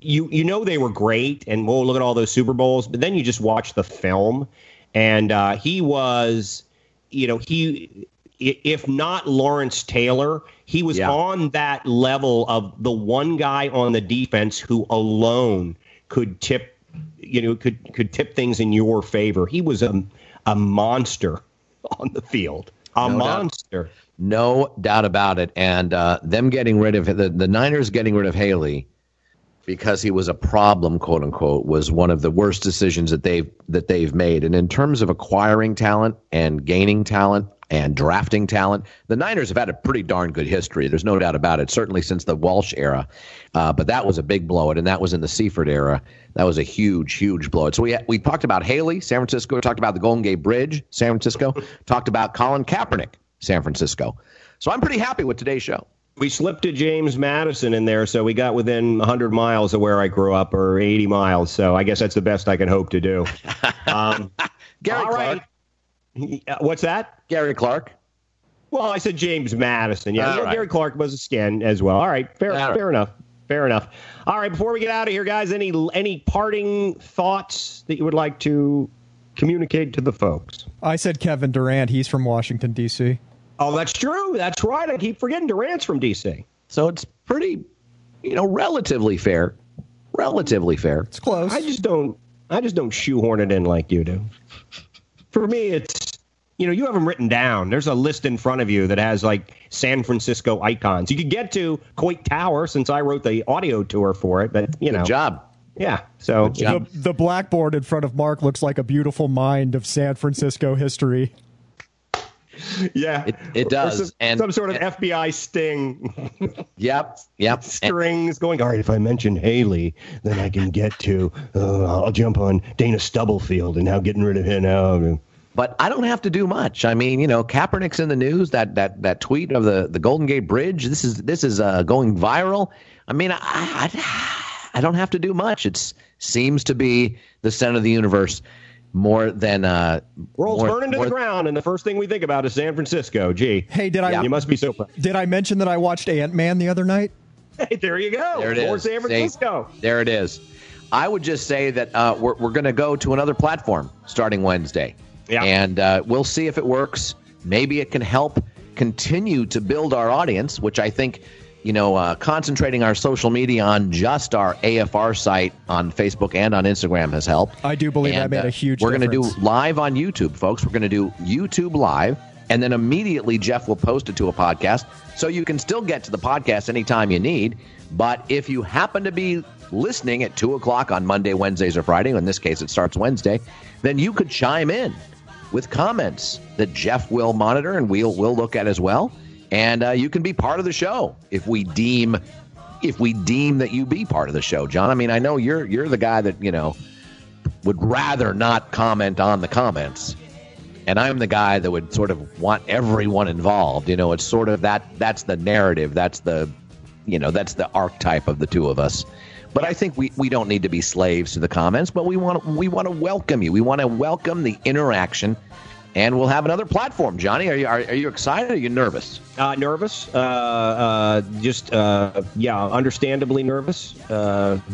they were great. And look at all those Super Bowls. But then you just watch the film. And he was, if not Lawrence Taylor, he was on that level of the one guy on the defense who alone could tip, could tip things in your favor. He was a monster on the field, a monster. No doubt about it. And them getting rid of the Niners, getting rid of Haley because he was a problem, quote unquote, was one of the worst decisions that they've made. And in terms of acquiring talent and gaining talent and drafting talent, the Niners have had a pretty darn good history. There's no doubt about it, certainly since the Walsh era. But that was a big blowout, and that was in the Seifert era. That was a huge, huge blowout. So we talked about Haley, San Francisco. We talked about the Golden Gate Bridge, San Francisco. Talked about Colin Kaepernick, San Francisco. So I'm pretty happy with today's show. We slipped to James Madison in there, so we got within 100 miles of where I grew up, or 80 miles. So I guess that's the best I can hope to do. Gary Clark. Right. What's that? Gary Clark. Well, I said James Madison. Yeah, right. Gary Clark was a skin as well. All right, fair enough. All right, before we get out of here, guys, any parting thoughts that you would like to communicate to the folks? I said Kevin Durant. He's from Washington, D.C. Oh, that's true. That's right. I keep forgetting Durant's from D.C. So it's pretty, relatively fair. Relatively fair. It's close. I just don't shoehorn it in like you do. For me, it's, you have them written down. There's a list in front of you that has, like, San Francisco icons. You could get to Coit Tower since I wrote the audio tour for it, but, Good job. Yeah. So the blackboard in front of Mark looks like a beautiful mind of San Francisco history. Yeah. It does. Some sort of FBI sting. Yep. Strings going, all right, if I mention Haley, then I can get to, I'll jump on Dana Stubblefield and how getting rid of him now. But I don't have to do much. I mean, Kaepernick's in the news, that tweet of the Golden Gate Bridge. This is going viral. I mean, I don't have to do much. It seems to be the center of the universe. more than world's burning to the ground, and the first thing we think about is San Francisco. Gee, hey, did I? Yeah. You must be so proud. Did I mention that I watched Ant-Man the other night? Hey, there you go. There it is. Or San Francisco. There it is. I would just say that we're going to go to another platform starting Wednesday. Yeah. And we'll see if it works. Maybe it can help continue to build our audience, which I think, you know, concentrating our social media on just our AFR site on Facebook and on Instagram has helped. I do believe that made a huge difference. We're going to do live on YouTube, folks. We're going to do YouTube live. And then immediately Jeff will post it to a podcast. So you can still get to the podcast anytime you need. But if you happen to be listening at 2 o'clock on Monday, Wednesdays, or Friday, in this case it starts Wednesday, then you could chime in with comments that Jeff will monitor and we'll look at as well. And you can be part of the show if we deem that you be part of the show, John. I mean, I know you're the guy that, you know, would rather not comment on the comments. And I'm the guy that would sort of want everyone involved. You know, it's sort of that's the narrative. That's the archetype of the two of us. But I think we don't need to be slaves to the comments, but we want to welcome you. We want to welcome the interaction. And we'll have another platform. Johnny, are you excited or are you nervous? Nervous. Just understandably nervous,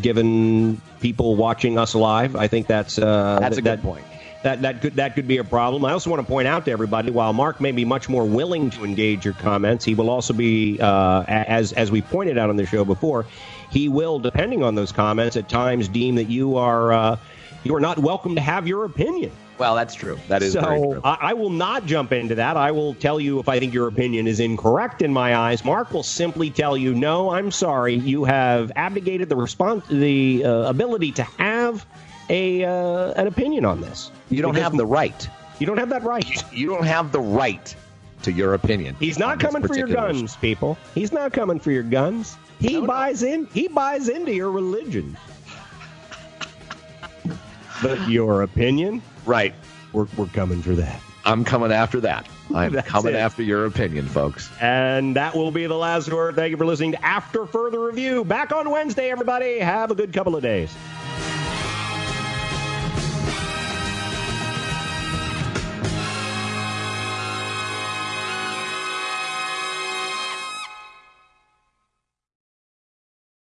given people watching us live. I think that's a good point. That could be a problem. I also want to point out to everybody, while Mark may be much more willing to engage your comments, he will also be, as we pointed out on the show before, he will, depending on those comments, at times deem that you are not welcome to have your opinion. Well, that's true. That is very true. So I will not jump into that. I will tell you if I think your opinion is incorrect in my eyes. Mark will simply tell you, no, I'm sorry, you have abdicated the ability to have an opinion on this. You don't have the right. You don't have that right. You don't have the right to your opinion. He's not coming for your guns, people. He's not coming for your guns. He buys into your religion. But your opinion? Right. We're coming for that. I'm coming after that. I'm coming after your opinion, folks. And that will be the last word. Thank you for listening to After Further Review. Back on Wednesday, everybody. Have a good couple of days.